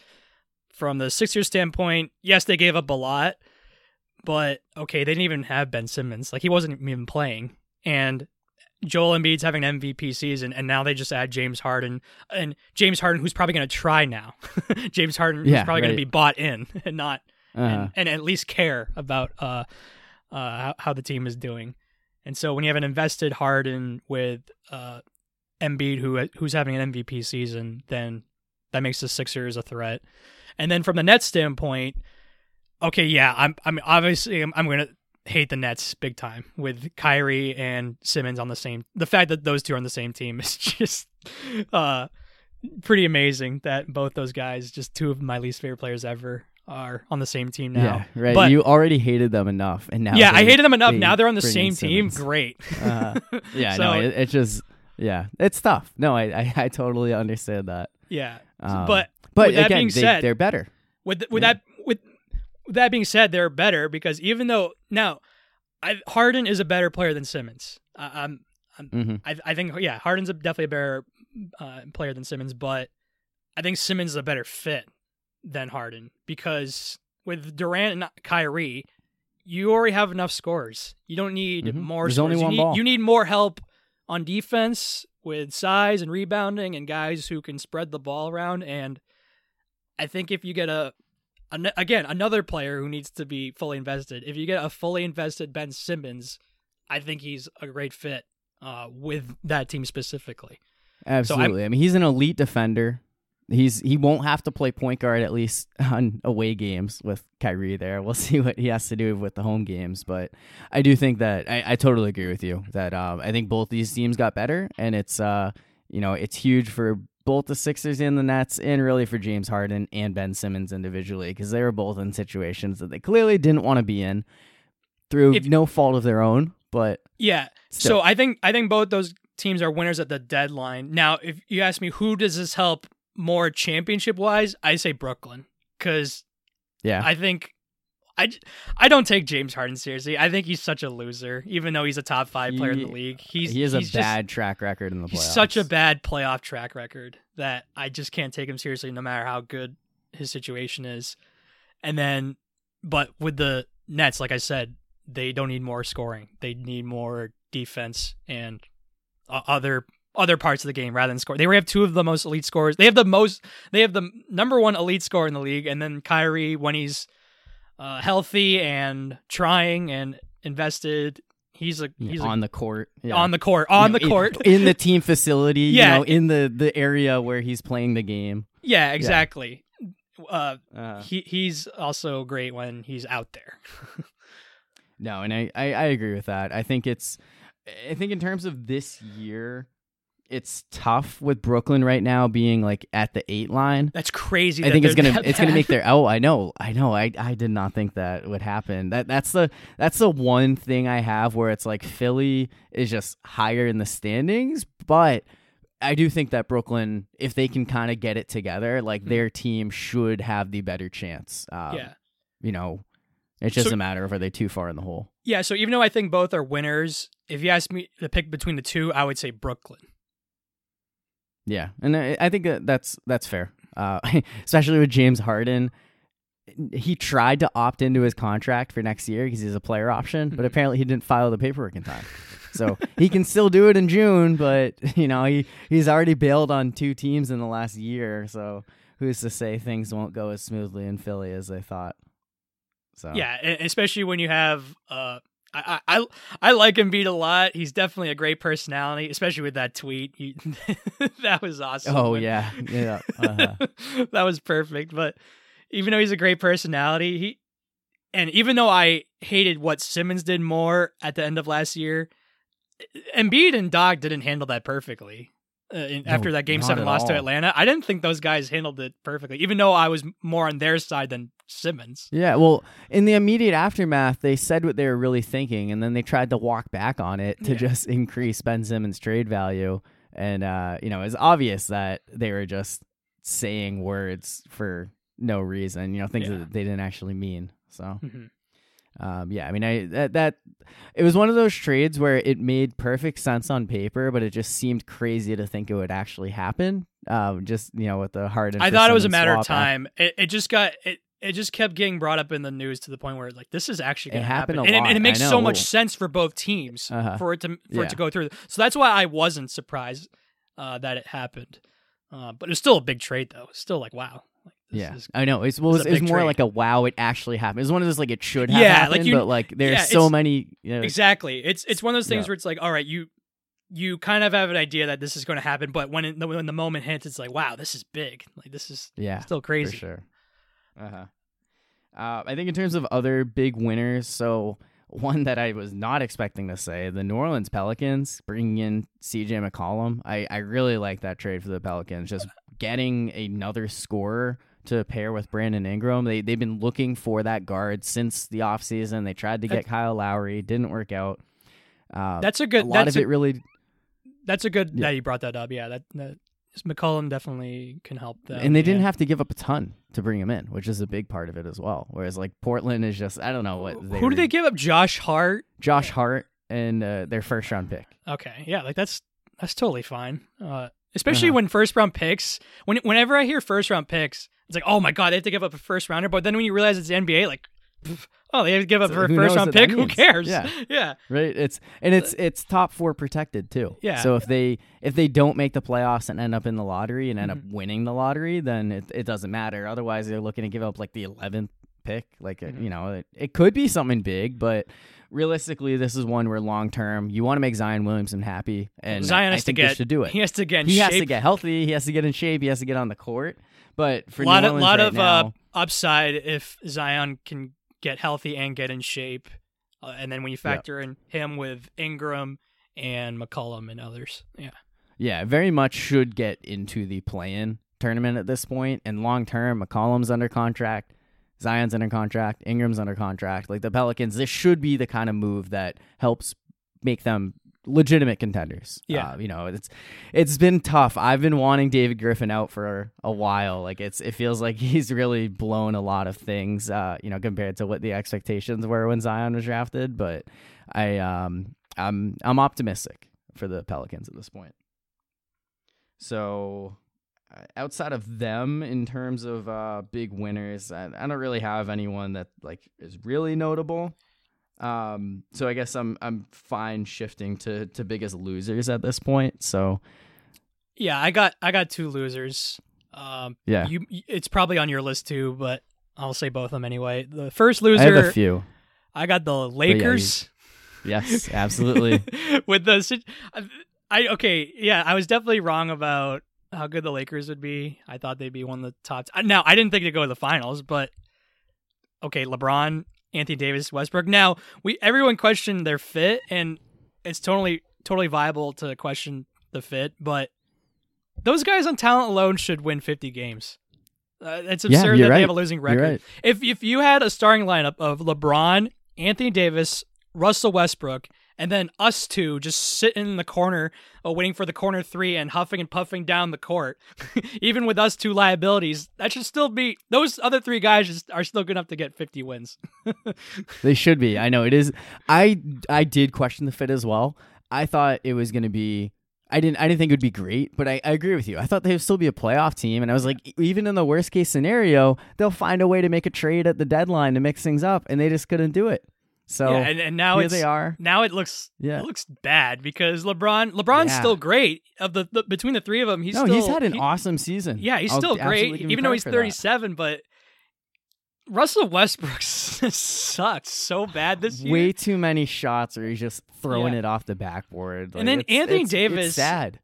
from the Sixers standpoint, yes, they gave up a lot, but okay, they didn't even have Ben Simmons, like he wasn't even playing, and Joel Embiid's having an MVP season, and now they just add James Harden, and James Harden, who's probably going to try now. James Harden, who's probably going to be bought in and not and at least care about how the team is doing. And so when you have an invested Harden with Embiid, who's having an MVP season, then that makes the Sixers a threat. And then from the Nets standpoint, okay, yeah, I'm gonna hate the Nets big time with Kyrie and Simmons on the same. The fact that those two are on the same team is just pretty amazing. That both those guys, just two of my least favorite players ever, are on the same team now. Yeah, right. But you already hated them enough, and now I hated them enough. Now they're on the same team. Simmons. Great. Yeah, so, no, it's just it's tough. No, I totally understand that. Yeah, but with again, that being said, they're better. With that being said, they're better because even though now Harden is a better player than Simmons. I think Harden's definitely a better player than Simmons, but I think Simmons is a better fit than Harden because with Durant and Kyrie, you already have enough scores. You don't need more. There's only one ball. You need more help on defense with size and rebounding and guys who can spread the ball around. And I think if you get another player who needs to be fully invested, if you get a fully invested Ben Simmons, I think he's a great fit with that team specifically. Absolutely. So I mean, he's an elite defender. He won't have to play point guard, at least on away games with Kyrie there. We'll see what he has to do with the home games. But I do think that I totally agree with you that I think both these teams got better. And it's, it's huge for both the Sixers and the Nets and really for James Harden and Ben Simmons individually because they were both in situations that they clearly didn't want to be in through no fault of their own. But yeah, still. So I think both those teams are winners at the deadline. Now, if you ask me who does this help more championship-wise, I say Brooklyn because I think I don't take James Harden seriously. I think he's such a loser, even though he's a top five player in the league. He has a bad track record in the playoffs. He's such a bad playoff track record that I just can't take him seriously no matter how good his situation is. And then, but with the Nets, like I said, they don't need more scoring. They need more defense and other parts of the game rather than score. They have two of the most elite scorers. They have the number one elite scorer in the league. And then Kyrie, when he's healthy and trying and invested, he's on the court. Yeah. On the court. In the team facility, in the area where he's playing the game. Yeah, exactly. Yeah. He's also great when he's out there. No, and I agree with that. I think in terms of this year, it's tough with Brooklyn right now being like at the 8 line. That's crazy. I think it's gonna make their. Oh, I know. I did not think that would happen. That's the one thing I have where it's like Philly is just higher in the standings, but I do think that Brooklyn, if they can kind of get it together, like their team should have the better chance. It's just a matter of are they too far in the hole. Yeah. So even though I think both are winners, if you ask me to pick between the two, I would say Brooklyn. Yeah, and I think that's fair, especially with James Harden. He tried to opt into his contract for next year because he's a player option, but apparently he didn't file the paperwork in time. So he can still do it in June, but he's already bailed on two teams in the last year. So who's to say things won't go as smoothly in Philly as they thought? So yeah, especially when you have I like Embiid a lot. He's definitely a great personality, especially with that tweet. That was awesome. Oh, yeah. Uh-huh. That was perfect. But even though he's a great personality, and even though I hated what Simmons did more at the end of last year, Embiid and Doc didn't handle that perfectly. After that Game 7 loss to Atlanta, I didn't think those guys handled it perfectly, even though I was more on their side than Simmons. Yeah, well, in the immediate aftermath, they said what they were really thinking, and then they tried to walk back on it to just increase Ben Simmons' trade value. And, it's obvious that they were just saying words for no reason, things that they didn't actually mean. So, it was one of those trades where it made perfect sense on paper, but it just seemed crazy to think it would actually happen. With the Harden. I thought it was a matter of time. It just kept getting brought up in the news to the point where like this is actually going to happen. And it makes so much sense for both teams for it to go through. So that's why I wasn't surprised that it happened. But it was still a big trade though. It's still like, wow, like, Yeah, I know. It's more trade. Like a wow, it actually happened. It's one of those like it should have happened, like but like there's so many. You know, exactly. It's one of those things where it's like, all right, you kind of have an idea that this is going to happen, but when the moment hits, it's like, wow, this is big. Like this is still crazy. For sure. Uh-huh. I think in terms of other big winners, so one that I was not expecting to say, the New Orleans Pelicans bringing in CJ McCollum. I really like that trade for the Pelicans, just getting another scorer to pair with Brandon Ingram. They've been looking for that guard since the offseason. They tried to get Kyle Lowry, didn't work out. That's good that you brought that up. Yeah, that McCollum definitely can help them. And they didn't have to give up a ton to bring him in, which is a big part of it as well. Whereas like Portland is just, I don't know what they... Who did they give up? Josh Hart and their first round pick. Okay. Yeah. Like that's totally fine. Especially when first round picks, whenever I hear first round picks, it's like, oh my God, they have to give up a first rounder. But then when you realize it's the NBA, like, oh, they have to give up a first round pick. Who cares? Yeah. Yeah. Right. It's top four protected too. Yeah. So if they don't make the playoffs and end up in the lottery and end up winning the lottery, then it doesn't matter. Otherwise they're looking to give up like the 11th pick. Like, it could be something big, but realistically, this is one where long-term you want to make Zion Williamson happy. And Zion should do it. He has to get in shape. He has to get healthy. He has to get in shape. He has to get on the court. But for a lot of upside if Zion can get healthy and get in shape, and then when you factor in him with Ingram and McCollum and others, very much should get into the play-in tournament at this point. And long term, McCollum's under contract, Zion's under contract, Ingram's under contract. Like the Pelicans, this should be the kind of move that helps make them legitimate contenders. It's been tough. I've been wanting David Griffin out for a while. Like it feels like he's really blown a lot of things compared to what the expectations were when Zion was drafted, but I'm optimistic for the Pelicans at this point. So outside of them, in terms of big winners, I don't really have anyone that like is really notable. So I guess I'm fine shifting to biggest losers at this point. So yeah, I got two losers. It's probably on your list too, but I'll say both of them anyway. The first loser, I have a few. I got the Lakers. Yeah, yes, absolutely. With those, I was definitely wrong about how good the Lakers would be. I thought they'd be one of the top. Now I didn't think they'd go to the finals, but okay, LeBron, Anthony Davis, Westbrook. Now, everyone questioned their fit, and it's totally viable to question the fit, but those guys on talent alone should win 50 games. It's absurd that they have a losing record. Right. If you had a starting lineup of LeBron, Anthony Davis, Russell Westbrook, and then us two just sitting in the corner waiting for the corner three and huffing and puffing down the court, even with us two liabilities, that should still be... Those other three guys are still good enough to get 50 wins. They should be. I know it is. I did question the fit as well. I thought it was going to be... I didn't think it would be great, but I agree with you. I thought they would still be a playoff team, and I was like, even in the worst case scenario, they'll find a way to make a trade at the deadline to mix things up, and they just couldn't do it. So yeah, and now they are. Now it looks bad because LeBron's still great. Of the between the three of them, he's had an awesome season. Yeah, he's still great, even though he's 37. That. But Russell Westbrook sucks so bad this year. Way too many shots, or he's just throwing it off the backboard. Like, and then Anthony Davis. It's sad.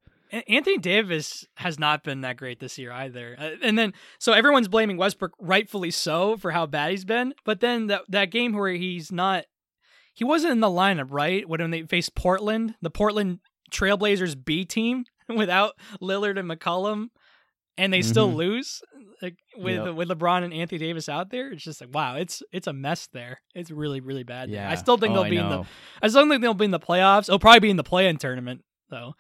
Anthony Davis has not been that great this year either. And then, so everyone's blaming Westbrook, rightfully so, for how bad he's been. But then that game where he wasn't in the lineup, right? When they faced Portland, the Portland Trailblazers B team without Lillard and McCollum, and they still lose with LeBron and Anthony Davis out there. It's just like, wow, it's a mess there. It's really, really bad. Yeah. I still think they'll be in the playoffs. They'll probably be in the play-in tournament though.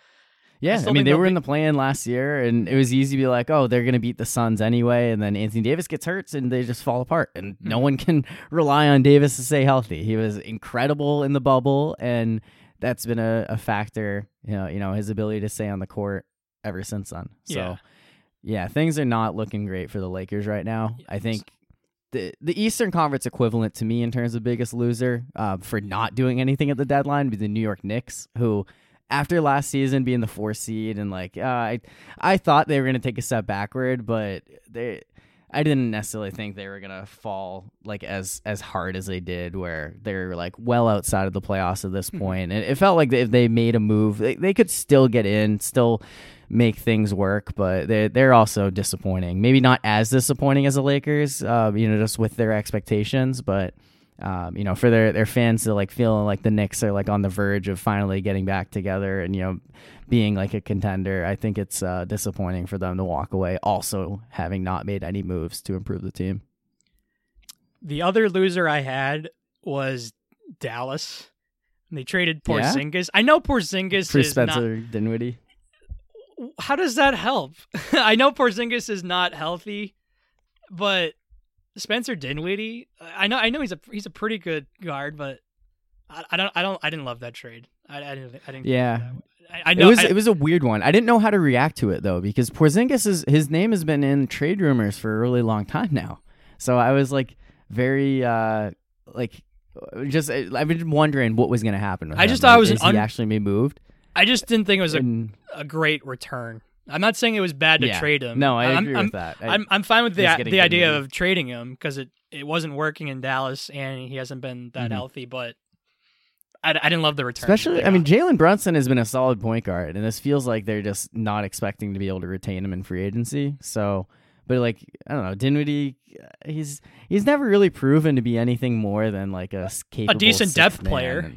Yeah, I mean, they were in the play-in last year, and it was easy to be like, oh, they're going to beat the Suns anyway, and then Anthony Davis gets hurt, and they just fall apart, and no one can rely on Davis to stay healthy. He was incredible in the bubble, and that's been a factor, you know, his ability to stay on the court ever since then. So, yeah, things are not looking great for the Lakers right now. Yes. I think the Eastern Conference equivalent to me in terms of biggest loser for not doing anything at the deadline would be the New York Knicks, who... After last season being the 4th seed and I thought they were going to take a step backward, but I didn't necessarily think they were gonna fall like as hard as they did, where they were like well outside of the playoffs at this point. And it felt like if they made a move, they could still get in, still make things work. But they're also disappointing. Maybe not as disappointing as the Lakers, just with their expectations. But for their fans to like feeling like the Knicks are like on the verge of finally getting back together and being like a contender, I think it's disappointing for them to walk away also having not made any moves to improve the team. The other loser I had was Dallas. They traded Porzingis. Yeah? I know Porzingis for Spencer Dinwiddie. How does that help? I know Porzingis is not healthy, but Spencer Dinwiddie, I know he's a pretty good guard, but I didn't love that trade. I didn't. Yeah. I know it was a weird one. I didn't know how to react to it though, because Porzingis his name has been in trade rumors for a really long time now. So I was like very I've been wondering what was going to happen with him. I just thought it was he actually be moved. I just didn't think it was a great return. I'm not saying it was bad to trade him. No, I agree with that. I'm fine with the idea of trading him because it wasn't working in Dallas and he hasn't been that healthy, but I didn't love the return. Especially, Jalen Brunson has been a solid point guard, and this feels like they're just not expecting to be able to retain him in free agency. So, but like, I don't know, Dinwiddie, he's never really proven to be anything more than like a decent depth player.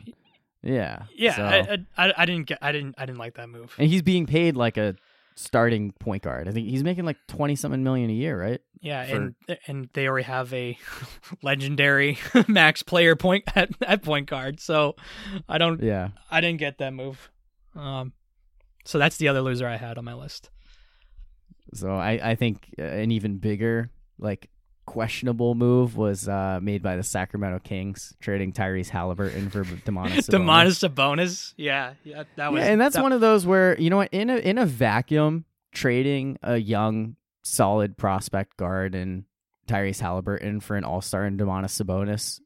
Yeah. So. I didn't like that move. And he's being paid like a starting point guard. I think he's making like 20-something million a year, right? Yeah, and they already have a legendary max player point at point guard. So I didn't get that move. So that's the other loser I had on my list. So I think an even bigger like questionable move was made by the Sacramento Kings, trading Tyrese Haliburton for Domantas Sabonis. That was, and that's one of those where in a vacuum, trading a young, solid prospect guard and Tyrese Haliburton for an all-star and Domantas Sabonis,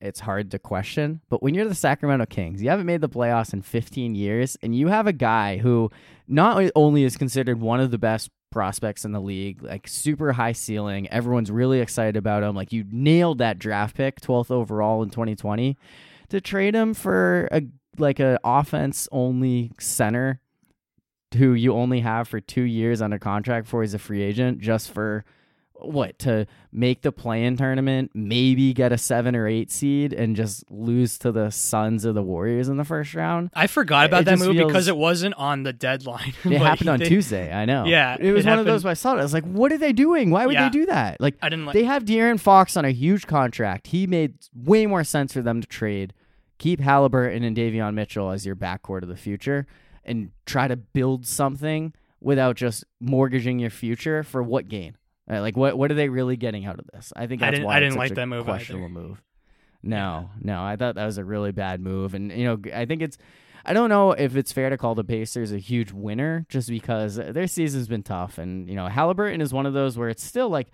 it's hard to question. But when you're the Sacramento Kings, you haven't made the playoffs in 15 years, and you have a guy who not only is considered one of the best prospects in the league, like super high ceiling, everyone's really excited about him, like you nailed that draft pick 12th overall in 2020, to trade him for an offense only center who you only have for 2 years under contract before he's a free agent, just for what, to make the play-in tournament, maybe get a 7 or 8 seed and just lose to the Suns or the Warriors in the first round. I forgot about that move because it wasn't on the deadline. It happened on Tuesday. I know. Yeah, it was one of those where I saw it. I was like, "What are they doing? Why would they do that?" Like, I didn't like. They have De'Aaron Fox on a huge contract. He made way more sense for them to trade. Keep Haliburton and Davion Mitchell as your backcourt of the future, and try to build something without just mortgaging your future for what gain? Like, what are they really getting out of this? I think that's why I didn't like that move. Questionable move. No, I thought that was a really bad move, and I think I don't know if it's fair to call the Pacers a huge winner just because their season's been tough, and Haliburton is one of those where it's still like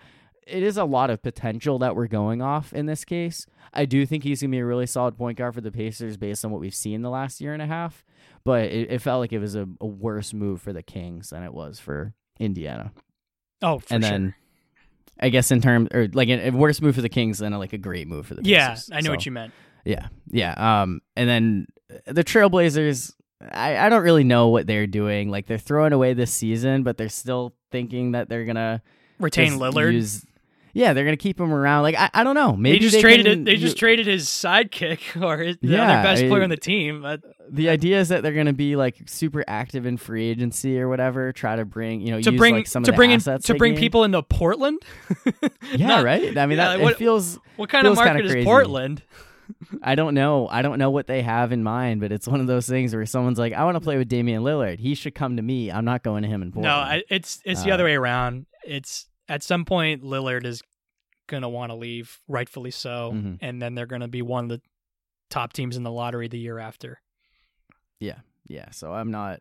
it is a lot of potential that we're going off in this case. I do think he's gonna be a really solid point guard for the Pacers based on what we've seen the last year and a half, but it felt like it was a worse move for the Kings than it was for Indiana. Oh, for sure. And then. I guess in terms, or like a worse move for the Kings than a great move for the Pacers. Yeah, I know what you meant. Yeah. And then the Trailblazers, I don't really know what they're doing. Like they're throwing away this season, but they're still thinking that they're gonna retain Lillard. They're gonna keep him around. Like I don't know. Maybe they just traded his sidekick or the other best player on the team. But the idea is that they're gonna be like super active in free agency or whatever. Try to bring some of the assets to bring people into Portland. Right. I mean, what kind of market is Portland? I don't know what they have in mind, but it's one of those things where someone's like, I want to play with Damian Lillard. He should come to me. I'm not going to him in Portland. No, it's the other way around. It's. At some point, Lillard is going to want to leave, rightfully so, and then they're going to be one of the top teams in the lottery the year after. Yeah. So I'm not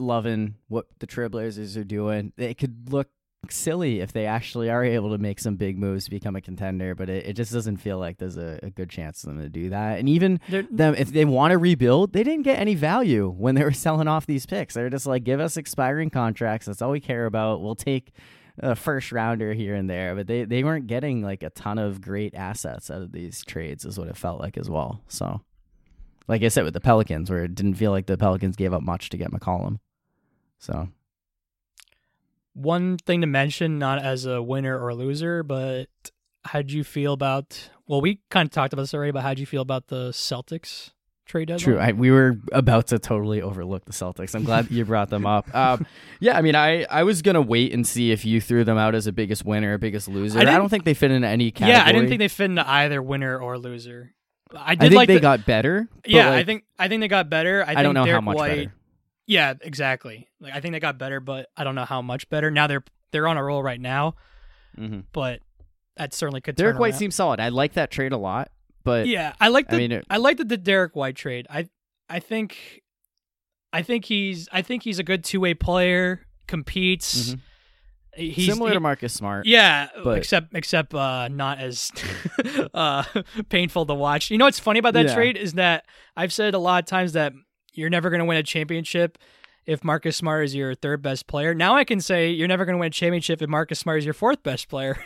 loving what the Trailblazers are doing. It could look silly if they actually are able to make some big moves to become a contender, but it just doesn't feel like there's a good chance for them to do that. And even them, if they want to rebuild, they didn't get any value when they were selling off these picks. They were just like, give us expiring contracts. That's all we care about. We'll take a first rounder here and there, but they weren't getting like a ton of great assets out of these trades is what it felt like as well. So like I said with the Pelicans, where it didn't feel like the Pelicans gave up much to get McCollum. So one thing to mention, not as a winner or loser, but how'd you feel about, well, we kind of talked about this already, but how'd you feel about the Celtics trade deadline? True. We were about to totally overlook the Celtics. I'm glad that you brought them up. Yeah, I mean, I was going to wait and see if you threw them out as a biggest winner or biggest loser. I don't think they fit into any category. Yeah, I didn't think they fit into either winner or loser. I think like they got better. Yeah, like, I think they got better. I don't know Derek how much White, better. Yeah, exactly. Like I think they got better, but I don't know how much better. Now they're on a roll right now, but that certainly could. Derek White seems solid. I like that trade a lot. But yeah, I like the Derek White trade. I think he's a good two-way player. Competes. Mm-hmm. He's similar to Marcus Smart. Yeah, but except not as painful to watch. You know what's funny about that trade is that I've said a lot of times that you're never going to win a championship if Marcus Smart is your third best player. Now I can say you're never going to win a championship if Marcus Smart is your fourth best player.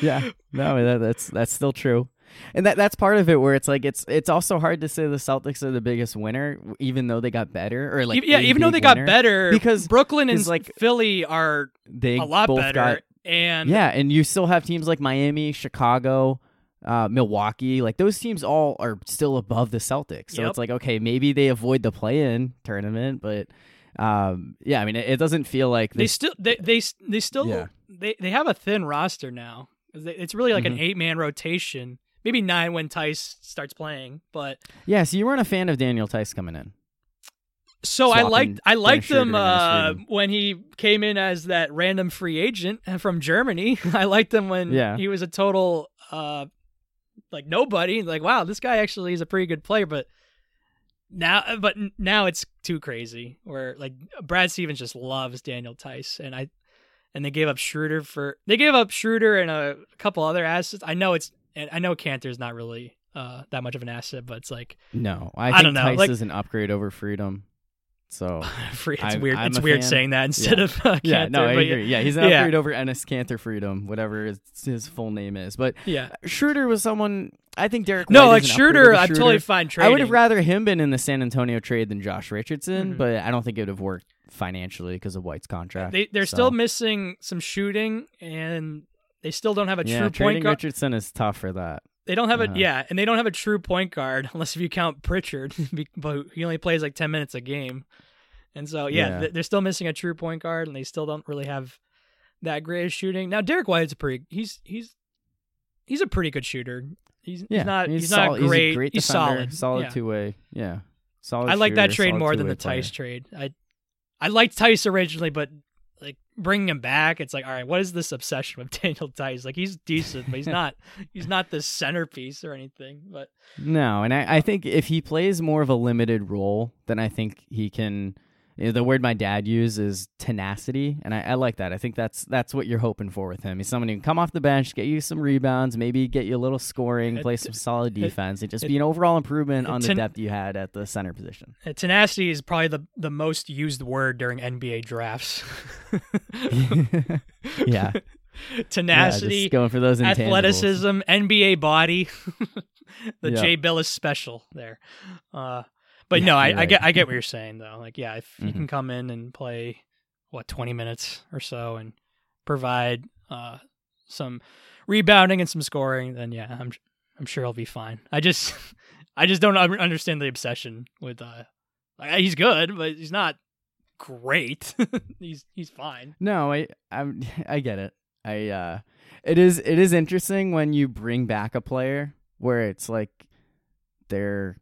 Yeah, no, that's still true. And that's part of it where it's like it's also hard to say the Celtics are the biggest winner, even though they got better, or like even though they got better, because Brooklyn and like Philly are a lot better, and you still have teams like Miami, Chicago, Milwaukee, like those teams all are still above the Celtics. So it's like okay, maybe they avoid the play-in tournament, but. Yeah, I mean, it doesn't feel like they have a thin roster now. It's really like an 8-man rotation, maybe 9 when Theis starts playing. But yeah, so you weren't a fan of Daniel Theis coming in. So I liked him when he came in as that random free agent from Germany. I liked him when he was a total like nobody. Like wow, this guy actually is a pretty good player, but. Now it's too crazy. Where like Brad Stevens just loves Daniel Theis, and they gave up Schroeder and a couple other assets. I know Kanter's not really that much of an asset, but it's like no, I think Theis is an upgrade over Freedom. So it's weird saying that instead of Kanter. Yeah, no, I agree. Yeah, he's an upgrade over Enes Kanter Freedom, whatever his full name is. But Schroeder was someone. I think Derek White is an upgrade over Schroeder. I'm totally fine trading. I would have rather him been in the San Antonio trade than Josh Richardson, but I don't think it would have worked financially because of White's contract. They're still missing some shooting, and they still don't have a true point guard. Richardson is tough for that. They don't have and they don't have a true point guard unless if you count Pritchard, but he only plays like 10 minutes a game. And so, they're still missing a true point guard, and they still don't really have that great of shooting. Now, Derek White's he's a pretty good shooter. He's not great. He's a great defender, solid two-way. Yeah, solid. I like that trade more than the Theis trade. I liked Theis originally, but like bringing him back, it's like all right, what is this obsession with Daniel Theis? Like he's decent, but he's not the centerpiece or anything. But no, and I think if he plays more of a limited role, then I think he can. You know, the word my dad used is tenacity, and I like that. I think that's what you're hoping for with him. He's someone who can come off the bench, get you some rebounds, maybe get you a little scoring, play some solid defense, and just be an overall improvement on the depth you had at the center position. Tenacity is probably the most used word during NBA drafts. Yeah. Tenacity, just going for those athleticism, NBA body, the Jay Billis special there. But yeah, no, I get what you're saying though. Like, yeah, if you can come in and play 20 minutes or so and provide some rebounding and some scoring, then yeah, I'm sure he'll be fine. I just don't understand the obsession with. He's good, but he's not great. he's fine. No, I get it. It is interesting when you bring back a player where it's like they're.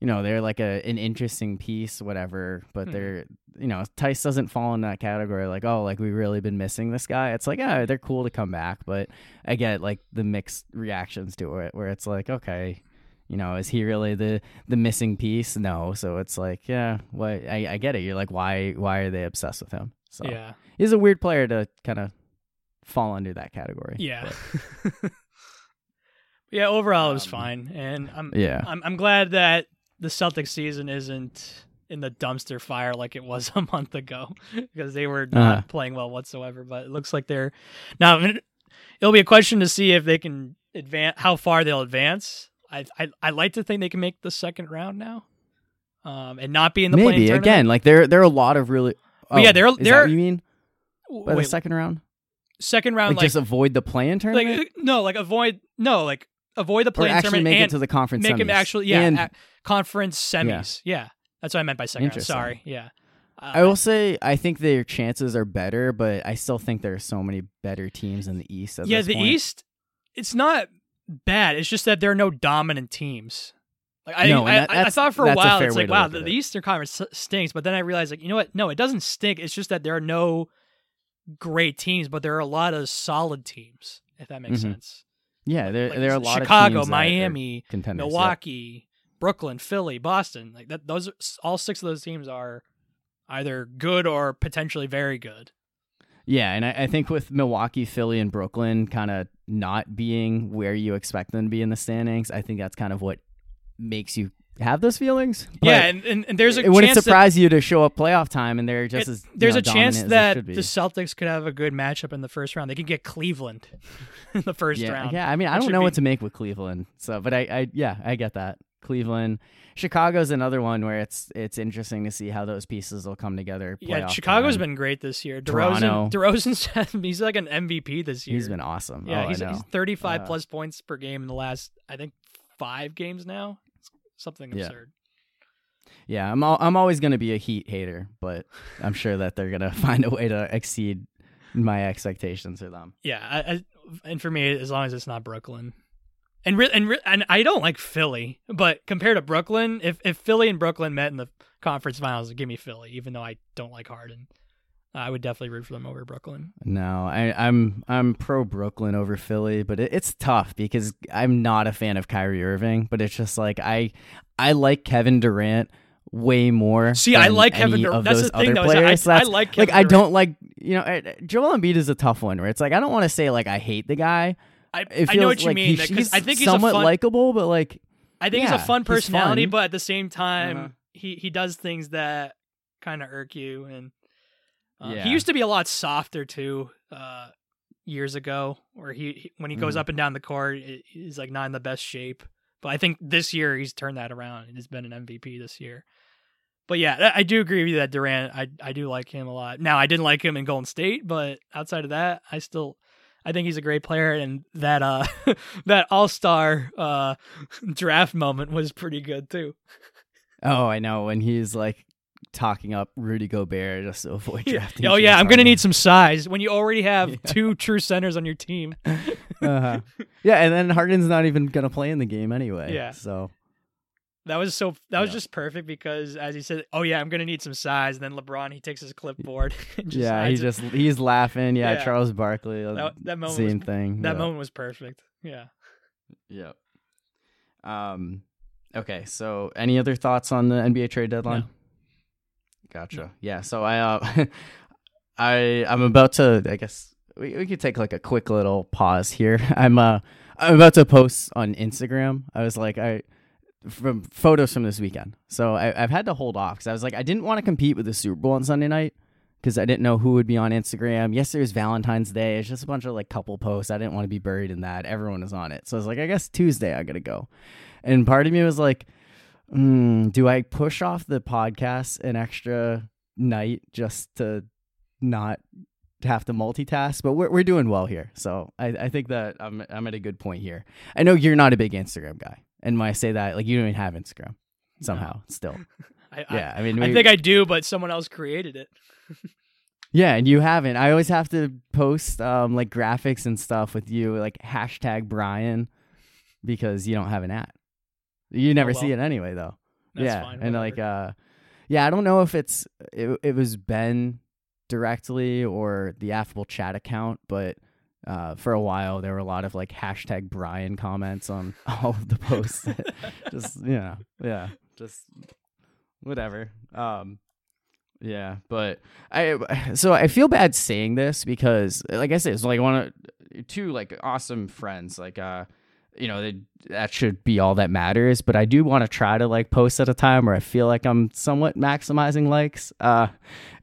You know, they're like an interesting piece, whatever, but they're, you know, Theis doesn't fall in that category. Like, oh, like we've really been missing this guy. It's like, yeah, they're cool to come back. But I get like the mixed reactions to it where it's like, okay, you know, is he really the missing piece? No. So it's like, yeah, what I get it. You're like, why are they obsessed with him? So yeah, he's a weird player to kind of fall under that category. Yeah. Yeah. Overall, it was fine. And I'm glad that the Celtics season isn't in the dumpster fire like it was a month ago because they were not playing well whatsoever. But it looks like they're now. It'll be a question to see if they can advance, how far they'll advance. I like to think they can make the second round now, and not be in the play-in tournament. Again, like there are a lot of really. Oh, yeah, is that what you mean by the second round? Second round, like just avoid the play-in tournament. Avoid the play-in tournament. Make it to the conference. Make semis. Conference semis. Yeah, that's what I meant by second round. Sorry. Yeah. I will say I think their chances are better, but I still think there are so many better teams in the East. At this point. East, it's not bad. It's just that there are no dominant teams. I thought for a while it's like, wow, the Eastern Conference stinks. But then I realized, like, you know what? No, it doesn't stink. It's just that there are no great teams, but there are a lot of solid teams. If that makes sense. Yeah, there are a lot of Chicago, Miami, Milwaukee, Brooklyn, Philly, Boston. Like that, those all six of those teams are either good or potentially very good. Yeah, and I think with Milwaukee, Philly, and Brooklyn kind of not being where you expect them to be in the standings, I think that's kind of what makes you have those feelings. But yeah, and there's a chance it wouldn't surprise you to show up playoff time, and they're just as there's a chance that the Celtics could have a good matchup in the first round. They could get Cleveland in the first round. Yeah, I mean, I don't know what to make with Cleveland. So, but I get that. Cleveland, Chicago's another one where it's interesting to see how those pieces will come together. Yeah, Chicago's been great this year. DeRozan, he's like an MVP this year. He's been awesome. Yeah, he's 35 plus points per game in the last, I think, 5 games now. Something absurd. Yeah, I'm always going to be a Heat hater, but I'm sure that they're going to find a way to exceed my expectations for them. Yeah, and for me, as long as it's not Brooklyn, and I don't like Philly, but compared to Brooklyn, if Philly and Brooklyn met in the conference finals, give me Philly, even though I don't like Harden. I would definitely root for them over Brooklyn. No, I'm pro Brooklyn over Philly, but it's tough because I'm not a fan of Kyrie Irving. But it's just like I like Kevin Durant way more. See, I like Kevin Durant. That's the thing, though. I like Kevin Durant. I don't like Joel Embiid is a tough one, right? It's like I don't want to say like I hate the guy. I know what you mean. He's I think he's somewhat likable, but like I think he's a fun personality, but at the same time, he does things that kind of irk you and. He used to be a lot softer too, years ago, where he when he goes up and down the court, he's like not in the best shape. But I think this year he's turned that around and has been an MVP this year. But yeah, I do agree with you that Durant, I do like him a lot. Now I didn't like him in Golden State, but outside of that, I think he's a great player, and that that All-Star draft moment was pretty good too. Oh, I know, and he's like talking up Rudy Gobert just to avoid drafting. Oh yeah, I'm gonna need some size when you already have two true centers on your team. Yeah, and then Harden's not even gonna play in the game anyway. Yeah, so that was just perfect because as he said, "Oh yeah, I'm gonna need some size." And then LeBron, he takes his clipboard. He's laughing. Yeah, yeah. Charles Barkley. That moment same was, thing. That moment was perfect. Yeah. Yeah. Okay. So, any other thoughts on the NBA trade deadline? No. Gotcha. Yeah. So I'm about to. I guess we could take like a quick little pause here. I'm about to post on Instagram. I was like from photos from this weekend. So I've had to hold off because I was like I didn't want to compete with the Super Bowl on Sunday night because I didn't know who would be on Instagram. Yesterday was Valentine's Day. It's just a bunch of like couple posts. I didn't want to be buried in that. Everyone was on it. So I was like, I guess Tuesday I gotta go. And part of me was like. Do I push off the podcast an extra night just to not have to multitask? But we're doing well here, so I think that I'm at a good point here. I know you're not a big Instagram guy, and when I say that, like you don't even have Instagram somehow. No. Still, I think I do, but someone else created it. Yeah, and you haven't. I always have to post like graphics and stuff with you, like hashtag Brian, because you don't have an at. You never see it anyway, though. That's fine, and like, I don't know if it was Ben directly or the affable chat account, but for a while there were a lot of like hashtag Brian comments on all of the posts. Just whatever. Yeah, but I feel bad saying this because, like I said, it's like two like awesome friends, like you know, that should be all that matters. But I do want to try to like post at a time where I feel like I'm somewhat maximizing likes. And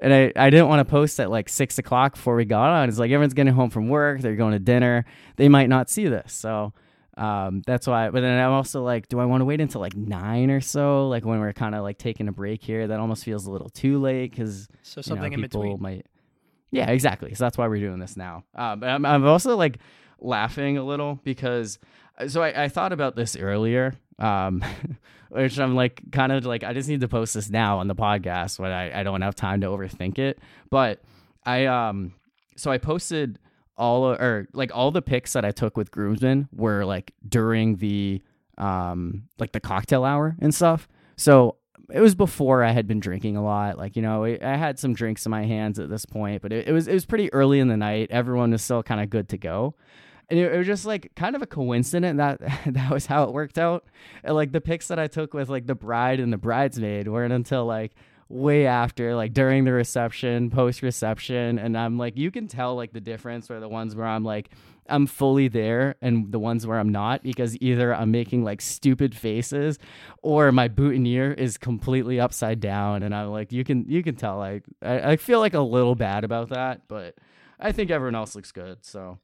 I didn't want to post at like 6 o'clock before we got on. It's like everyone's getting home from work. They're going to dinner. They might not see this. So that's why. But then I'm also like, do I want to wait until like 9 or so? Like when we're kind of like taking a break here, that almost feels a little too late because so something in between might. Yeah, exactly. So that's why we're doing this now. But I'm also like laughing a little because so I thought about this earlier, which I'm like kind of like I just need to post this now on the podcast when I don't have time to overthink it. But I posted all the pics that I took with groomsmen were like during the like the cocktail hour and stuff. So it was before I had been drinking a lot. Like, you know, I had some drinks in my hands at this point, but it was pretty early in the night. Everyone was still kind of good to go. And it was just like kind of a coincidence that was how it worked out. And like the pics that I took with like the bride and the bridesmaid weren't until like way after, like during the reception, post reception. And I'm like, you can tell like the difference where the ones where I'm like, I'm fully there and the ones where I'm not, because either I'm making like stupid faces or my boutonniere is completely upside down. And I'm like, you can tell, like, I feel like a little bad about that, but I think everyone else looks good. So,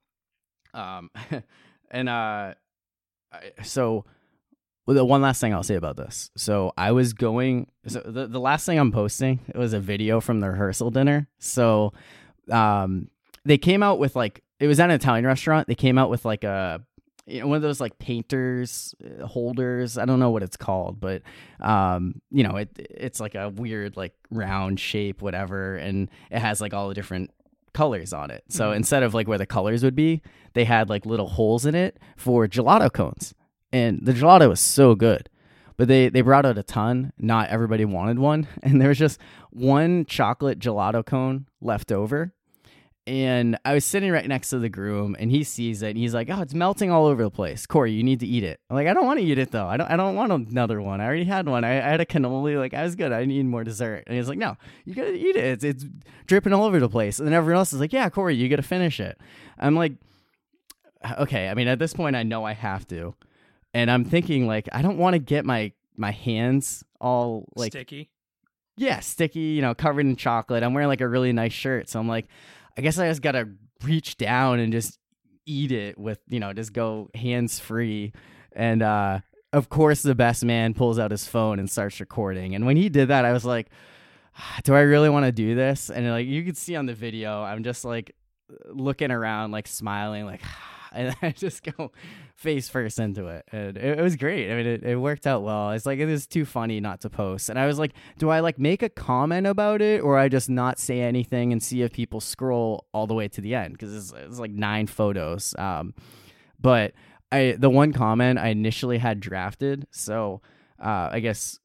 so the one last thing I'll say about this. So the last thing I'm posting, it was a video from the rehearsal dinner. So, they came out with like, it was at an Italian restaurant. They came out with like a, you know, one of those like painters holders. I don't know what it's called, but you know, it's like a weird like round shape, whatever, and it has like all the different colors on it. So instead of like where the colors would be, they had like little holes in it for gelato cones, and the gelato was so good. But they brought out a ton. Not everybody wanted one, and there was just one chocolate gelato cone left over. And I was sitting right next to the groom, and he sees it, and he's like, "Oh, it's melting all over the place. Corey, you need to eat it." I'm like, "I don't want to eat it though. I don't want another one. I already had one. I had a cannoli. Like, I was good. I need more dessert." And he's like, "No, you gotta eat it. It's dripping all over the place." And then everyone else is like, "Yeah, Corey, you gotta finish it." I'm like, "Okay." I mean, at this point, I know I have to, and I'm thinking like, I don't want to get my hands all like sticky. Yeah, sticky. You know, covered in chocolate. I'm wearing like a really nice shirt, so I'm like, I guess I just got to reach down and just eat it with, you know, just go hands free. And of course, the best man pulls out his phone and starts recording. And when he did that, I was like, do I really want to do this? And like you could see on the video, I'm just like looking around, like smiling, like, and I just go face first into it. And it was great. I mean, it worked out well. It's like, it is too funny not to post. And I was like, do I like make a comment about it, or I just not say anything and see if people scroll all the way to the end? Cause it's like 9 photos. But the one comment I initially had drafted. So, I guess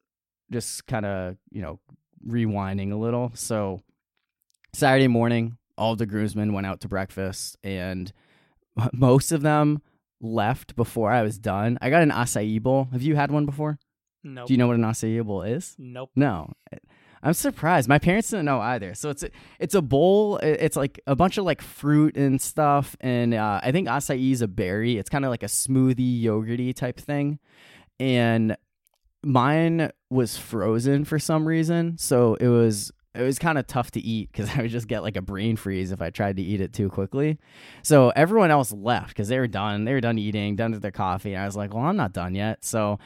just kind of, you know, rewinding a little. So Saturday morning, all the groomsmen went out to breakfast, and most of them left before I was done. I got an acai bowl. Have you had one before? No. Nope. Do you know what an acai bowl is? Nope. No. I'm surprised. My parents didn't know either. So it's a bowl. It's like a bunch of like fruit and stuff. And I think acai is a berry. It's kind of like a smoothie, yogurty type thing. And mine was frozen for some reason. So it was kind of tough to eat because I would just get like a brain freeze if I tried to eat it too quickly. So everyone else left because they were done. They were done eating, done with their coffee. And I was like, well, I'm not done yet. So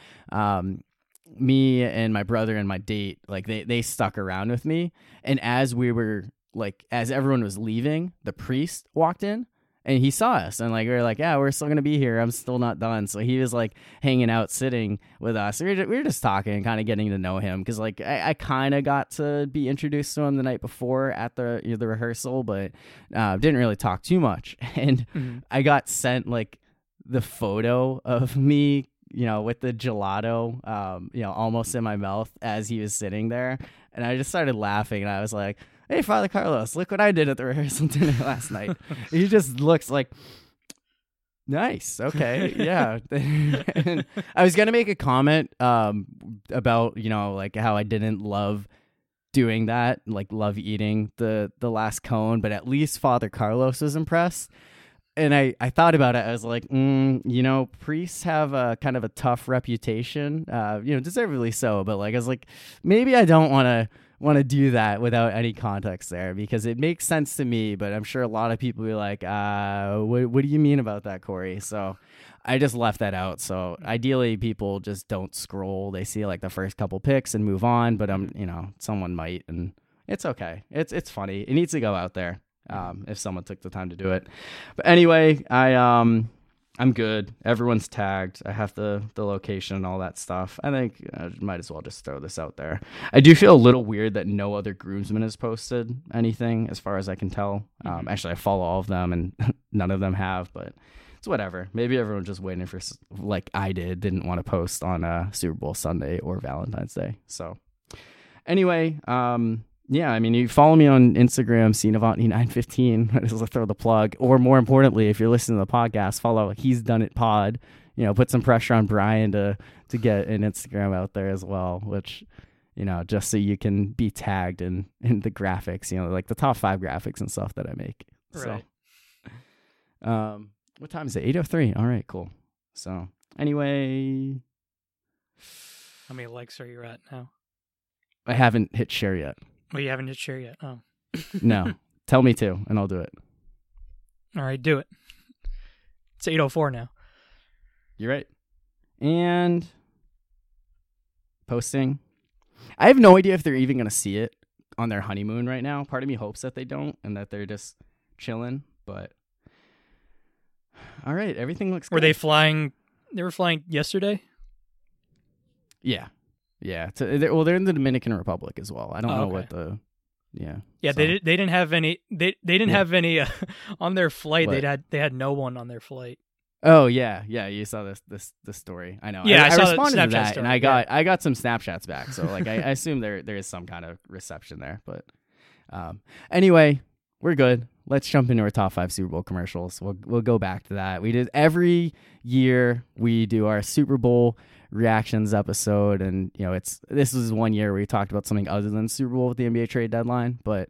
me and my brother and my date, like they stuck around with me. And as everyone was leaving, the priest walked in. And he saw us, and like we were like, yeah, we're still gonna be here. I'm still not done. So he was like hanging out, sitting with us. We were just talking, kind of getting to know him, because like I kind of got to be introduced to him the night before at the rehearsal, but didn't really talk too much. And I got sent like the photo of me, you know, with the gelato, you know, almost in my mouth as he was sitting there, and I just started laughing, and I was like, hey, Father Carlos, look what I did at the rehearsal dinner last night. He just looks like, nice. Okay. Yeah. And I was going to make a comment about, you know, like how I didn't love doing that, like love eating the last cone, but at least Father Carlos was impressed. And I thought about it. I was like, you know, priests have a kind of a tough reputation, you know, deservedly so. But like, I was like, maybe I don't want to do that without any context there, because it makes sense to me. But I'm sure a lot of people will be like, what do you mean about that, Corey? So I just left that out. So ideally, people just don't scroll. They see like the first couple picks and move on. But you know, someone might, and it's okay. It's funny. It needs to go out there. If someone took the time to do it. But anyway, I'm good. Everyone's tagged. I have the location and all that stuff. I think I might as well just throw this out there. I do feel a little weird that no other groomsman has posted anything, as far as I can tell. Actually, I follow all of them, and none of them have, but it's whatever. Maybe everyone's just waiting for, like I didn't want to post on Super Bowl Sunday or Valentine's Day. So anyway, yeah, I mean, you follow me on Instagram, cnavanti915, just to throw the plug. Or more importantly, if you're listening to the podcast, follow He's Done It Pod. You know, put some pressure on Brian to get an Instagram out there as well, which, you know, just so you can be tagged in the graphics, you know, like the top 5 graphics and stuff that I make. Right. So, what time is it? 8:03. All right, cool. So anyway. How many likes are you at now? I haven't hit share yet. Well, you haven't hit share yet. Oh. No. Tell me to, and I'll do it. All right, do it. It's 8:04 now. You're right. And posting. I have no idea if they're even going to see it on their honeymoon right now. Part of me hopes that they don't and that they're just chilling, but all right, everything looks good. Were they flying? They were flying yesterday? Yeah. Yeah, well, they're in the Dominican Republic as well. I don't know what the, so. They didn't have any. They didn't have any on their flight. What? They had no one on their flight. Oh yeah. You saw this story. I know. Yeah, I saw responded to that, story, and I got some Snapchats back. So like I assume there is some kind of reception there. But anyway, we're good. Let's jump into our top 5 Super Bowl commercials. We'll go back to that. We did every year. We do our Super Bowl reactions episode, and you know, this was one year where we talked about something other than Super Bowl with the NBA trade deadline. But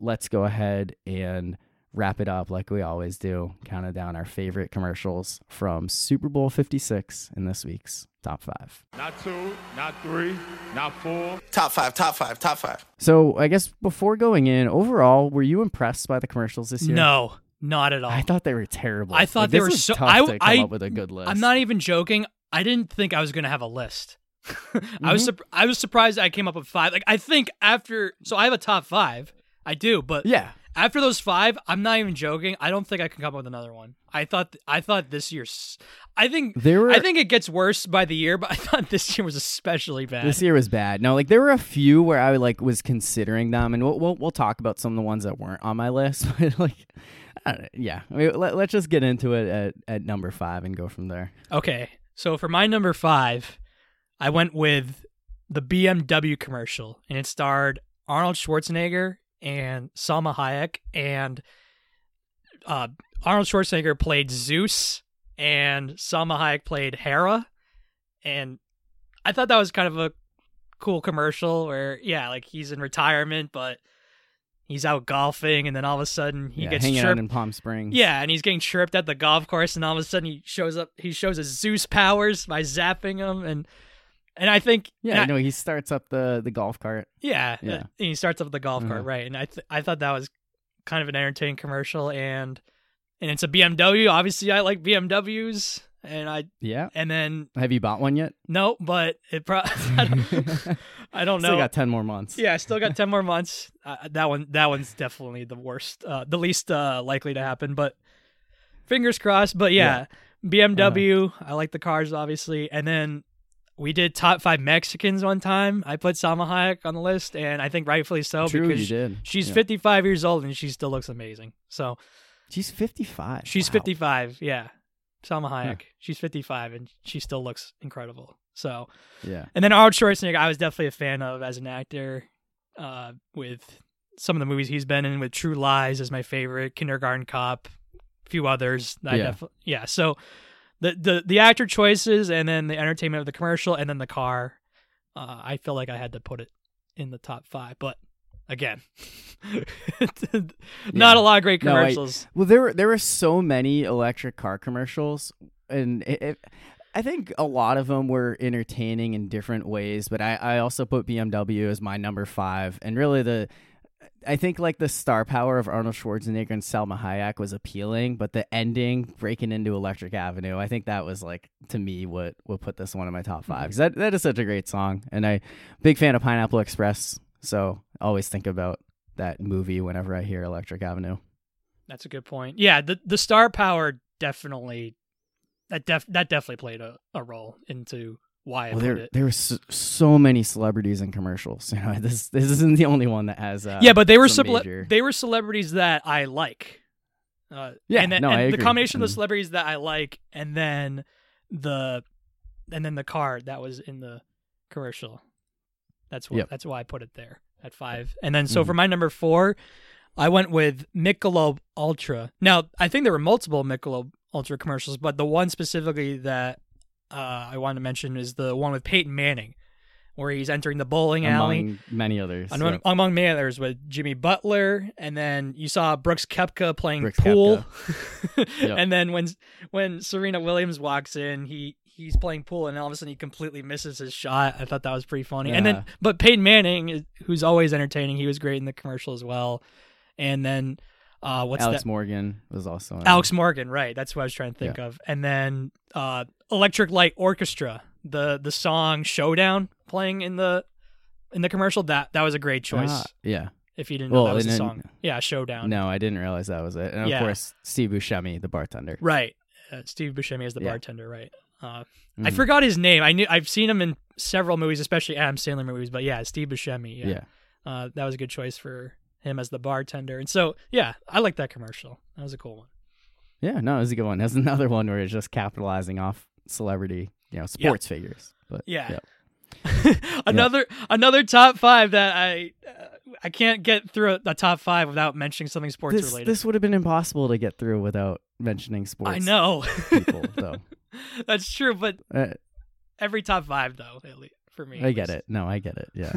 let's go ahead and wrap it up like we always do, counting down our favorite commercials from Super Bowl 56 in this week's top 5. Not 2, not 3, not 4. Top 5. So I guess before going in, overall, were you impressed by the commercials this year? No, not at all. I thought they were terrible. I thought they were so tough to come up with a good list. I'm not even joking. I didn't think I was going to have a list. Mm-hmm. I was surprised I came up with 5. Like, I think so I have a top 5. I do, but yeah. After those 5, I'm not even joking. I don't think I can come up with another one. I thought this year's. I think it gets worse by the year, but I thought this year was especially bad. This year was bad. No, like there were a few where I like was considering them, and we'll talk about some of the ones that weren't on my list. But like, I mean, let's just get into it at number 5 and go from there. Okay, so for my number 5, I went with the BMW commercial, and it starred Arnold Schwarzenegger and Salma Hayek, and Arnold Schwarzenegger played Zeus, and Salma Hayek played Hera, and I thought that was kind of a cool commercial where, yeah, like he's in retirement, but he's out golfing, and then all of a sudden he gets hanging out in Palm Springs. Yeah, and he's getting chirped at the golf course, and all of a sudden he shows his Zeus powers by zapping him, and I think... Yeah, I know. He starts up the golf cart. Yeah. And he starts up the golf cart, right. And I thought that was kind of an entertaining commercial. And it's a BMW. Obviously, I like BMWs. And then... Have you bought one yet? No, but it probably... I don't know. Still got 10 more months. Yeah, I still got 10 more months. That one's definitely the worst, the least likely to happen. But fingers crossed. But yeah. BMW. I like the cars, obviously. And then... We did top 5 Mexicans one time. I put Salma Hayek on the list, and I think rightfully so. True, because she's 55 years old, and she still looks amazing. So she's 55. She's 55, yeah. Salma Hayek. Huh. She's 55, and she still looks incredible. So yeah. And then Arnold Schwarzenegger, I was definitely a fan of as an actor, with some of the movies he's been in, with True Lies is my favorite, Kindergarten Cop, a few others. So... The actor choices, and then the entertainment of the commercial, and then the car. I feel like I had to put it in the top 5, but again. Not a lot of great commercials. No, well, there were so many electric car commercials, and I think a lot of them were entertaining in different ways, but I also put BMW as my number 5, and really I think like the star power of Arnold Schwarzenegger and Salma Hayek was appealing, but the ending, breaking into Electric Avenue, I think that was like, to me, what put this one in my top 5. Because that is such a great song, and I'm a big fan of Pineapple Express, so I always think about that movie whenever I hear Electric Avenue. That's a good point. Yeah, the star power definitely... That definitely played a role into why I put it. There were so many celebrities in commercials. You know, this isn't the only one that has. But they were celebrities that I like. The combination of the celebrities that I like, and then the car that was in the commercial. That's why I put it there at 5. And then so for my number 4, I went with Michelob Ultra. Now I think there were multiple Michelob Ultra commercials, but the one specifically that I wanted to mention is the one with Peyton Manning, where he's entering the bowling alley. Among many others. Among many others with Jimmy Butler, and then you saw Brooks Koepka playing pool. Yep. And then when Serena Williams walks in, he's playing pool, and all of a sudden he completely misses his shot. I thought that was pretty funny. Yeah. But Peyton Manning, who's always entertaining, he was great in the commercial as well. And then... Morgan was also in Alex Morgan, right? That's what I was trying to think of. And then Electric Light Orchestra, the song "Showdown" playing in the commercial. That was a great choice. If you didn't know that was the song, "Showdown." No, I didn't realize that was it. And of course, Steve Buscemi, the bartender, right? Steve Buscemi is the bartender, right? I forgot his name. I've seen him in several movies, especially Adam Sandler movies. But yeah, Steve Buscemi. Yeah. That was a good choice for him as the bartender. And so, I like that commercial. That was a cool one. Yeah, no, it was a good one. That's another one where it's just capitalizing off celebrity, sports figures. But yeah. Another top 5 that I can't get through a top 5 without mentioning something sports related. This would have been impossible to get through without mentioning sports. I know. People, though. That's true, but every top 5 though, at least. For me, I get it. Yeah.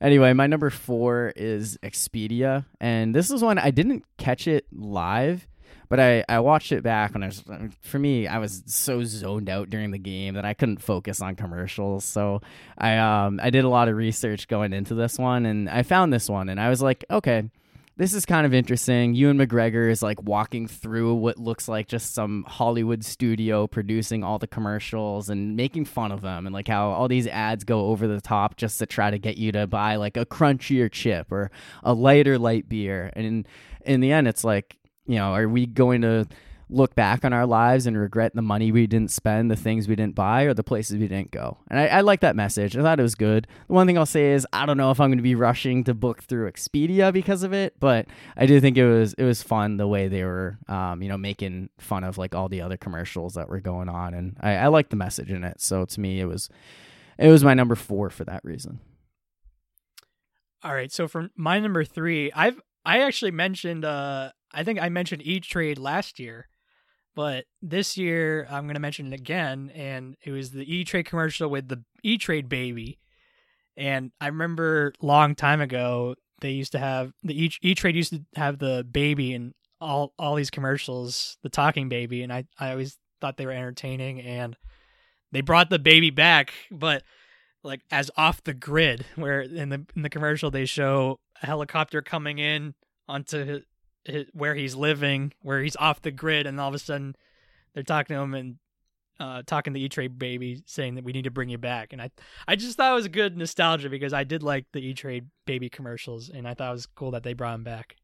Anyway, my number 4 is Expedia, and this is one I didn't catch it live, but I watched it back when I was so zoned out during the game that I couldn't focus on commercials. So I did a lot of research going into this one, and I found this one, and I was like, okay, this is kind of interesting. Ewan McGregor is like walking through what looks like just some Hollywood studio producing all the commercials and making fun of them, and like how all these ads go over the top just to try to get you to buy like a crunchier chip or a lighter light beer. And in the end, it's like, are we going to look back on our lives and regret the money we didn't spend, the things we didn't buy, or the places we didn't go? And I like that message. I thought it was good. The one thing I'll say is I don't know if I'm going to be rushing to book through Expedia because of it, but I do think it was fun the way they were, making fun of like all the other commercials that were going on, and I liked the message in it. So to me, it was my number 4 for that reason. All right, so for my number 3, I actually mentioned I think I mentioned E-Trade last year. But this year, I'm going to mention it again, and it was the E-Trade commercial with the E-Trade baby. And I remember a long time ago, they used to have, the E-Trade used to have the baby in all these commercials, the talking baby, and I always thought they were entertaining, and they brought the baby back, but like as off the grid, where in the commercial, they show a helicopter coming in onto where he's living, where he's off the grid, and all of a sudden they're talking to him and talking to E-Trade baby, saying that we need to bring you back. And I just thought it was good nostalgia because I did like the E-Trade baby commercials, and I thought it was cool that they brought him back.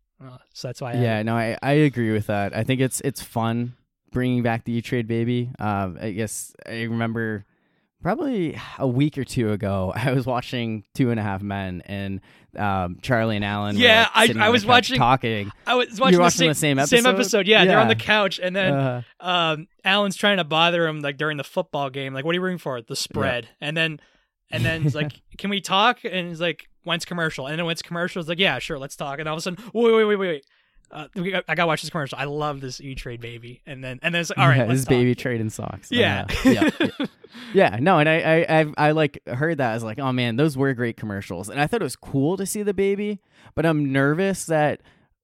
So that's why. I agree with that. I think it's fun bringing back the E-Trade baby. I guess I remember probably a week or two ago, I was watching 2.5 Men, and Charlie and Alan. Yeah, were, like, I was watching talking. I was watching, the same episode. Yeah, they're on the couch, and then Alan's trying to bother him like during the football game. Like, what are you rooting for? The spread. Yeah. And then it's like, can we talk? And he's like, when's commercial? And then when's commercial? It's like, yeah, sure, let's talk. And all of a sudden, wait. I gotta watch this commercial. I love this E-Trade baby. And then it's like, all right, let's this talk. Baby trading socks. Yeah. Yeah. No, and I like heard that. I was like, oh man, those were great commercials. And I thought it was cool to see the baby, but I'm nervous that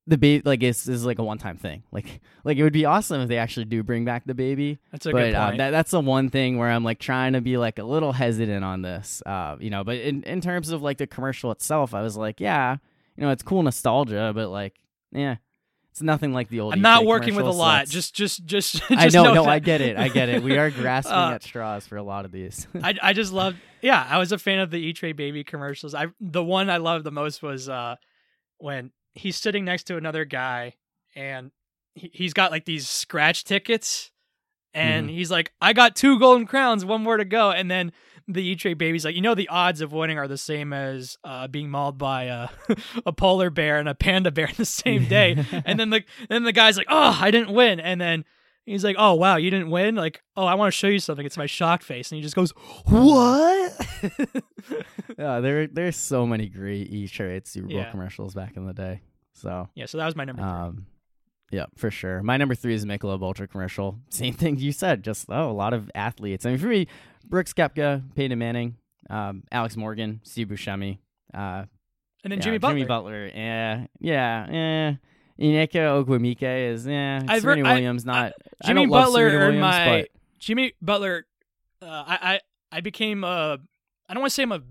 the baby, like, is like a one-time thing. Like it would be awesome if they actually do bring back the baby. That's a good point. That's the one thing where I'm like trying to be like a little hesitant on this, you know. But in terms of like the commercial itself, I was like, yeah, you know, it's cool nostalgia, but like, yeah. It's nothing like the old. I'm not working with a lot. Just. I know. No, I get it. We are grasping at straws for a lot of these. I just loved. Yeah, I was a fan of the E-Trade baby commercials. The one I loved the most was when he's sitting next to another guy, and he's got like these scratch tickets, and he's like, "I got 2 golden crowns, one more to go," and then. The E-Trade baby's like, you know, the odds of winning are the same as being mauled by a polar bear and a panda bear in the same day. And then the guy's like, oh, I didn't win. And then he's like, oh, wow, you didn't win? Like, oh, I want to show you something. It's my shock face. And he just goes, what? There's so many great E-Trade Super Bowl commercials back in the day. So yeah, so that was my number 3. Yeah, for sure. My number 3 is Michelob Ultra commercial. Same thing you said, just a lot of athletes. I mean, for me, Brooks Koepka, Peyton Manning, Alex Morgan, Steve Buscemi, and then Jimmy Butler. Jimmy Butler, Onyeka Okwuemeke is Serena Williams. Jimmy Butler. I became a. I don't want to say I'm a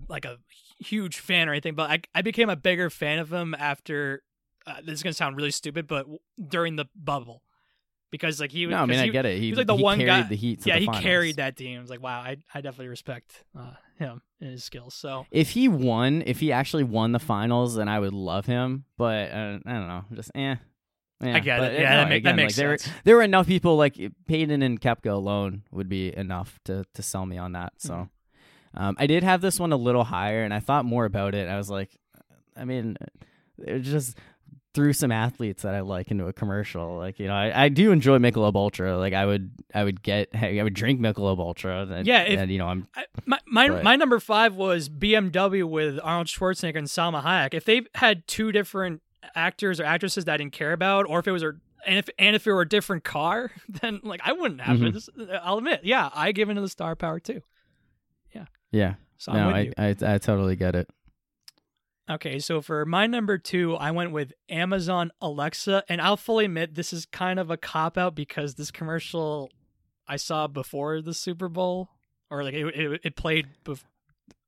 huge fan or anything, but I became a bigger fan of him after. This is gonna sound really stupid, but during the bubble, because like he was. No, I mean I get it. He was like the one guy. The Heat to the finals. Carried that team. I was like, wow, I definitely respect him and his skills. So if he actually won the finals, then I would love him. But I don't know, just I get it. Yeah, that makes sense. There were enough people like Peyton and Koepka alone would be enough to sell me on that. So I did have this one a little higher, and I thought more about it. I was like, I mean, it just. Through some athletes that I like into a commercial, like you know, I do enjoy Michelob Ultra. Like I would drink Michelob Ultra. My number 5 was BMW with Arnold Schwarzenegger and Salma Hayek. If they had 2 different actors or actresses that I didn't care about, or if it was and if it were a different car, then like I wouldn't have this. I'll admit, yeah, I give into the star power too. Yeah. So no, I totally get it. Okay, so for my number 2, I went with Amazon Alexa, and I'll fully admit this is kind of a cop-out because this commercial I saw before the Super Bowl, or like it played before.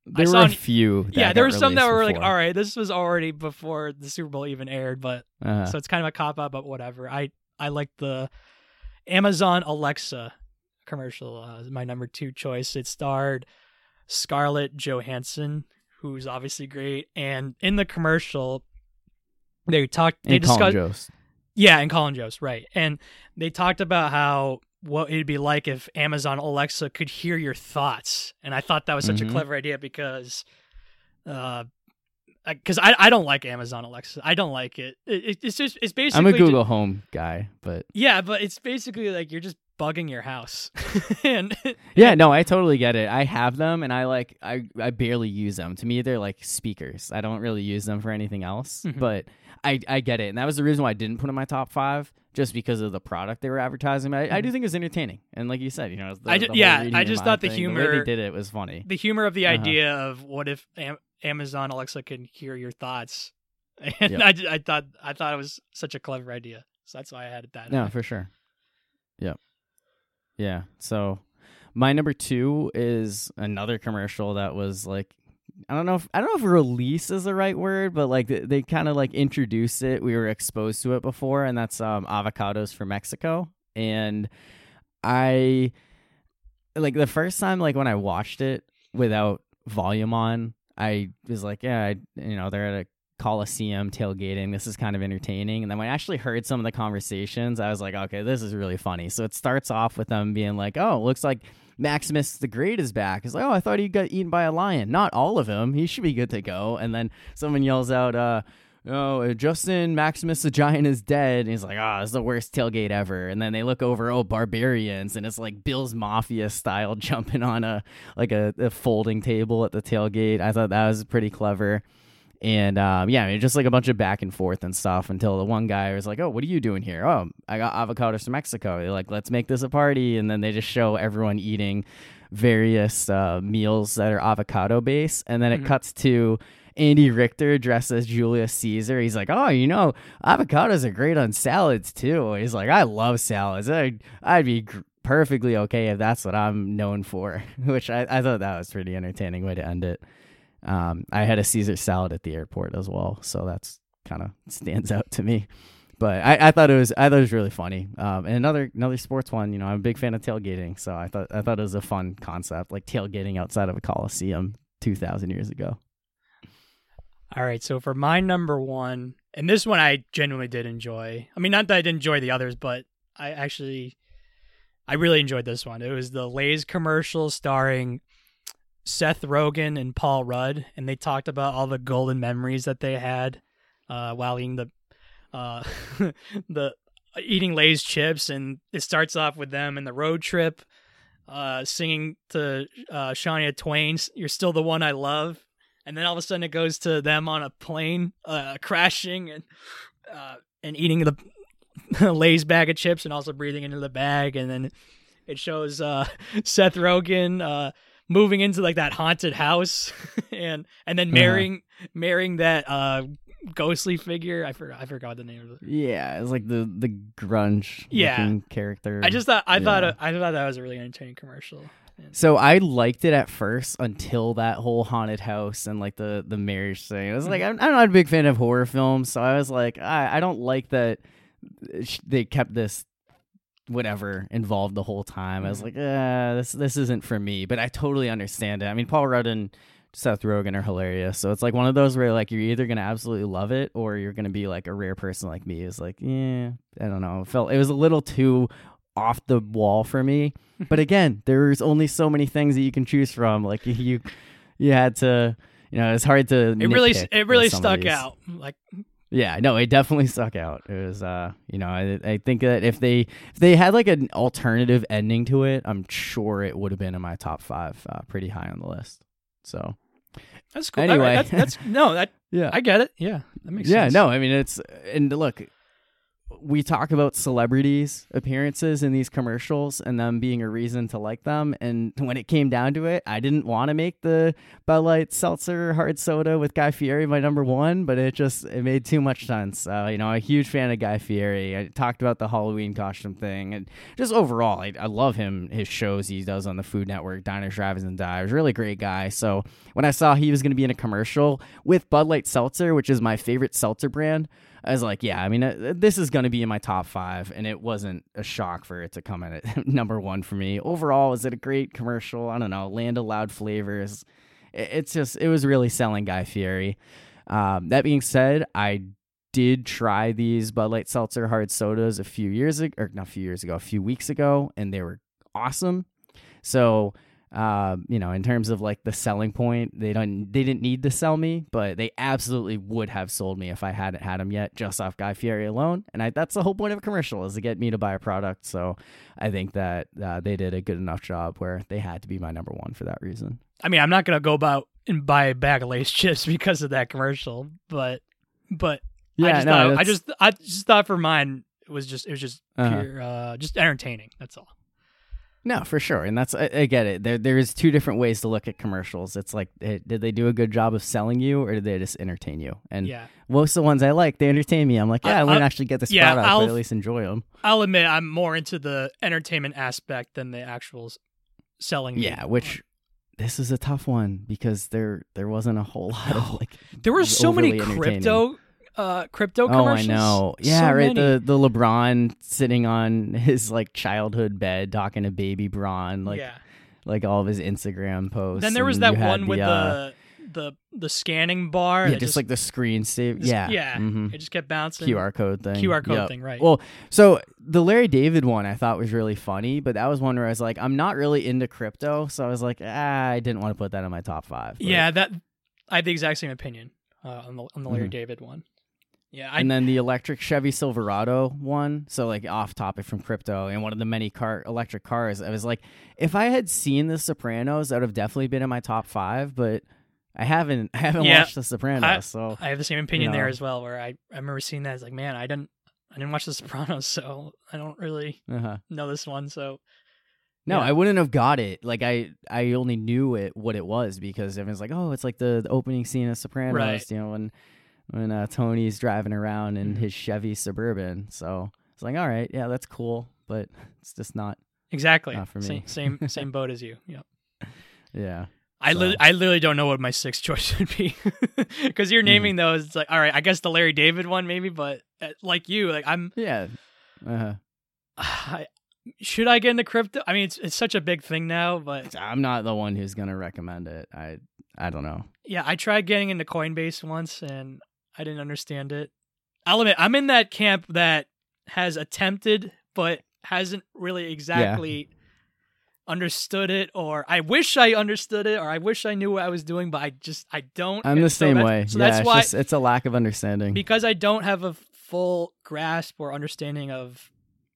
There were a few. Yeah, there were some that were like, all right, this was already before the Super Bowl even aired, but so it's kind of a cop-out, but whatever. I like the Amazon Alexa commercial is my number 2 choice. It starred Scarlett Johansson, who's obviously great, and in the commercial, they discussed Colin Jost. Yeah, and Colin Jost, right? And they talked about how what it'd be like if Amazon Alexa could hear your thoughts, and I thought that was such a clever idea because I don't like Amazon Alexa, I don't like it. It's basically I'm a Google Home guy, but yeah, but it's basically like you're just bugging your house. No, I totally get it. I have them and I barely use them. To me, they're like speakers. I don't really use them for anything else, but I get it. And that was the reason why I didn't put it in my top 5, just because of the product they were advertising. I do think it was entertaining. And like you said, you know, I just thought the humor, the way they did it was funny. The humor of the idea of what if Amazon Alexa can hear your thoughts. And I thought it was such a clever idea. So that's why I had it that. No, for sure. Yep. Yeah, so my number 2 is another commercial that was like, I don't know if release is the right word, but like they kind of like introduced it. We were exposed to it before, and that's Avocados for Mexico. And I like the first time, like when I watched it without volume on, I was like, they're at a Coliseum tailgating, this is kind of entertaining. And then when I actually heard some of the conversations, I was like, okay, this is really funny. So it starts off with them being like, oh, looks like Maximus the Great is back. It's like, oh, I thought he got eaten by a lion. Not all of him, he should be good to go. And then someone yells out, oh, Justin Maximus the Giant is dead. And he's like, oh, it's the worst tailgate ever. And then they look over, oh, barbarians. And it's like Bill's Mafia style jumping on a folding table at the tailgate. I thought that was pretty clever. And yeah, I mean, just like a bunch of back and forth and stuff until the one guy was like, oh, what are you doing here? Oh, I got avocados from Mexico. They're like, let's make this a party. And then they just show everyone eating various meals that are avocado based. And then it cuts to Andy Richter dressed as Julius Caesar. He's like, oh, you know, avocados are great on salads too. He's like, I love salads. I'd be perfectly okay if that's what I'm known for, which I thought that was a pretty entertaining way to end it. I had a Caesar salad at the airport as well, so that's kind of stands out to me. But I thought it was really funny. And another sports one, you know, I'm a big fan of tailgating, so I thought it was a fun concept, like tailgating outside of a Coliseum 2,000 years ago. All right, so for my number one, and this one I genuinely did enjoy. I mean, not that I didn't enjoy the others, but I really enjoyed this one. It was the Lay's commercial starring Seth Rogen and Paul Rudd, and they talked about all the golden memories that they had while eating eating Lay's chips. And it starts off with them in the road trip singing to Shania Twain's "You're Still the One I Love," and then all of a sudden it goes to them on a plane crashing and eating the Lay's bag of chips and also breathing into the bag. And then it shows Seth Rogen moving into like that haunted house and then marrying that ghostly figure. I forgot the name of it. Yeah, it's like the grunge looking character. I thought that was a really entertaining commercial. So I liked it at first until that whole haunted house and like the marriage thing. I was like, I'm not a big fan of horror films, so I was like, I don't like that they kept this whatever involved the whole time. I was like, this isn't for me, but I totally understand it. I mean, Paul Rudd and Seth Rogen are hilarious, so it's like one of those where like you're either gonna absolutely love it or you're gonna be like a rare person like me is like, yeah, I don't know. It was a little too off the wall for me. But again, there's only so many things that you can choose from. Like you had to, you know, it's hard to. It really stuck out. Like. Yeah, no, it definitely stuck out. It was, you know, I think that if they had like an alternative ending to it, I'm sure it would have been in my top five, pretty high on the list. So that's cool. Anyway, yeah, I get it. Yeah, that makes sense. Yeah, no, I mean and look, we talk about celebrities' appearances in these commercials and them being a reason to like them. And when it came down to it, I didn't want to make the Bud Light Seltzer Hard Soda with Guy Fieri my number one, but it made too much sense. You know, I'm a huge fan of Guy Fieri. I talked about the Halloween costume thing. And just overall, I love him, his shows he does on the Food Network, Diners, Drive-Ins, and Dives. Really great guy. So when I saw he was going to be in a commercial with Bud Light Seltzer, which is my favorite seltzer brand, I was like, yeah, I mean, this is going to be in my top five, and it wasn't a shock for it to come in at number one for me. Overall, is it a great commercial? I don't know. Land of Loud Flavors. It was really selling Guy Fieri. That being said, I did try these Bud Light Seltzer hard sodas a few weeks ago, and they were awesome. So, you know, in terms of like the selling point, they didn't need to sell me, but they absolutely would have sold me if I hadn't had them yet, just off Guy Fieri alone. And that's the whole point of a commercial, is to get me to buy a product. So I think that they did a good enough job where they had to be my number one for that reason. I mean, I'm not gonna go about and buy a bag of Lay's chips because of that commercial, but yeah, I just thought for mine it was just pure, just entertaining. That's all. No, for sure. And that's, I get it. There's two different ways to look at commercials. It's like, did they do a good job of selling you, or did they just entertain you? And most of the ones I like, they entertain me. I'm like, yeah, I wouldn't actually get this product, but at least enjoy them. I'll admit I'm more into the entertainment aspect than the actual selling. Yeah, which this is a tough one because there wasn't a whole lot of like, there were so many crypto commercials. Oh, I know. Yeah, so right. The LeBron sitting on his like childhood bed talking to baby Bron, like all of his Instagram posts. Then there was that one with the scanning bar. Yeah, just like the screen save. Yeah, yeah. Mm-hmm. It just kept bouncing. QR code thing. Right. Well, so the Larry David one I thought was really funny, but that was one where I was like, I'm not really into crypto, so I was like, I didn't want to put that in my top five. But... yeah, that I had the exact same opinion on the Larry David one. Yeah, and then the electric Chevy Silverado one. So like off topic from crypto and one of the many electric cars. I was like, if I had seen The Sopranos, that would have definitely been in my top five. But I haven't watched The Sopranos, so I have the same opinion there as well. Where I remember seeing that, it's like, man, I didn't watch The Sopranos, so I don't really know this one. So no, I wouldn't have got it. Like I only knew what it was because everyone's like, oh, it's like the opening scene of Sopranos, right. You know, when Tony's driving around in his Chevy Suburban. So it's like, all right, yeah, that's cool, but it's just not exactly not for me. Same boat as you. Yep. Yeah. I literally don't know what my sixth choice would be because you're naming those. It's like, all right, I guess the Larry David one maybe, but I'm should I get into crypto? I mean, it's such a big thing now, but I'm not the one who's gonna recommend it. I don't know. Yeah, I tried getting into Coinbase once and I didn't understand it. I'll admit, I'm in that camp that has attempted but hasn't really exactly understood it, or I wish I understood it, or I wish I knew what I was doing, but I don't. I'm the same way. So that's why it's a lack of understanding. Because I don't have a full grasp or understanding of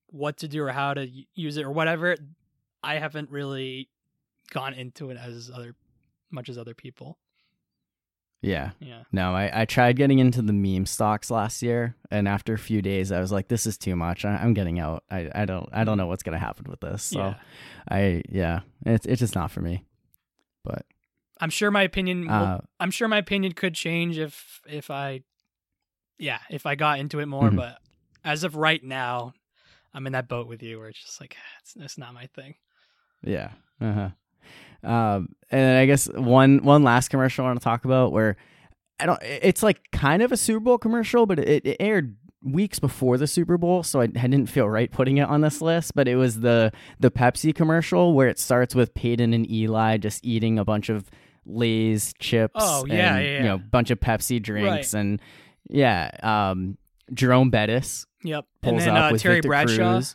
what to do or how to use it or whatever, I haven't really gone into it as much as other people. Yeah. No, I tried getting into the meme stocks last year, and after a few days, I was like, "This is too much. I'm getting out. I don't know what's gonna happen with this." So, it's just not for me. But I'm sure my opinion. I'm sure my opinion could change if I got into it more. Mm-hmm. But as of right now, I'm in that boat with you, where it's just like it's not my thing. Yeah. And then I guess one last commercial I want to talk about where it's like kind of a Super Bowl commercial, but it aired weeks before the Super Bowl. So I didn't feel right putting it on this list, but it was the Pepsi commercial where it starts with Peyton and Eli just eating a bunch of Lay's chips you know, bunch of Pepsi drinks and Jerome Bettis. Yep. And then with Terry Victor Bradshaw. Cruz.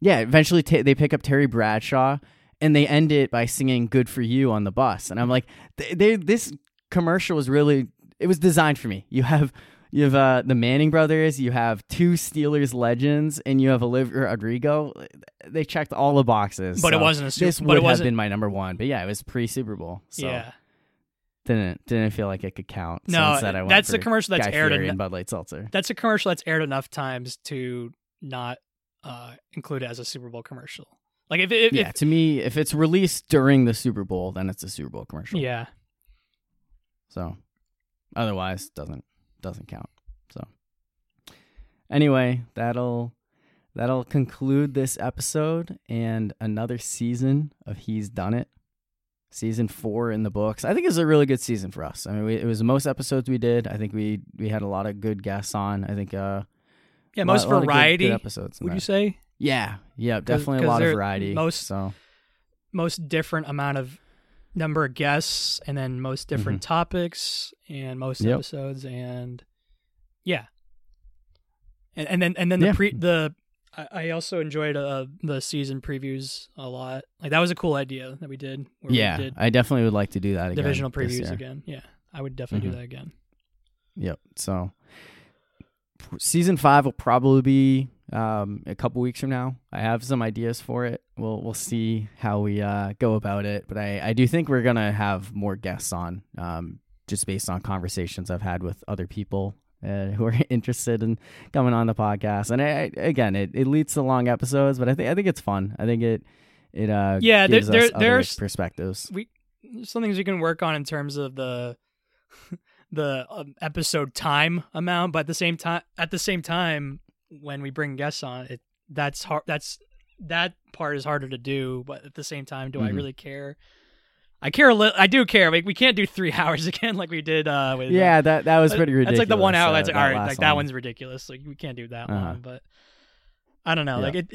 Yeah. Eventually they pick up Terry Bradshaw. And they end it by singing "Good for You" on the bus, and I'm like, this commercial was it was designed for me. You have the Manning brothers, you have two Steelers legends, and you have Olivia Rodrigo. They checked all the boxes, but so it wasn't a Super Bowl. This would have been my number one, but it was pre-Super Bowl, so didn't feel like it could count. No, that's a commercial that's Guy aired Fieri and Bud Light Seltzer. That's a commercial that's aired enough times to not include it as a Super Bowl commercial. Like if to me, if it's released during the Super Bowl, then it's a Super Bowl commercial. Yeah. So, otherwise, doesn't count. So, anyway, that'll conclude this episode and another season of He's Done It. Season 4 in the books. I think it was a really good season for us. I mean, it was the most episodes we did. I think we had a lot of good guests on. I think most variety good episodes. Would you say? Yeah, definitely a lot of variety. Most different amount of number of guests, and then most different topics, and most episodes, and then I also enjoyed the season previews a lot. Like that was a cool idea that we did. We did I definitely would like to do that again. Divisional previews again. Yeah, I would definitely do that again. Yep. So season 5 will probably be a couple weeks from now. I have some ideas for it. We'll see how we go about it, but I do think we're gonna have more guests on, just based on conversations I've had with other people who are interested in coming on the podcast. And it leads to long episodes, but I think it's fun. I think it gives us there's perspectives. Some things we can work on in terms of the the episode time amount, but at the same time. When we bring guests on, that's hard. That part is harder to do. But at the same time, do I really care? I care a little. I do care. Like, we can't do 3 hours again, like we did. That was pretty ridiculous. That's like the 1 hour. That's like, all right. Like that one's ridiculous. Like we can't do that one. But I don't know. Yeah. Like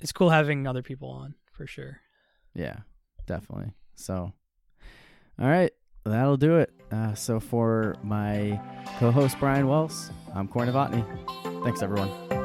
it's cool having other people on for sure. Yeah, definitely. So, all right, that'll do it. So for my co-host Brian Wells, I'm Corey Novotny. Thanks, everyone.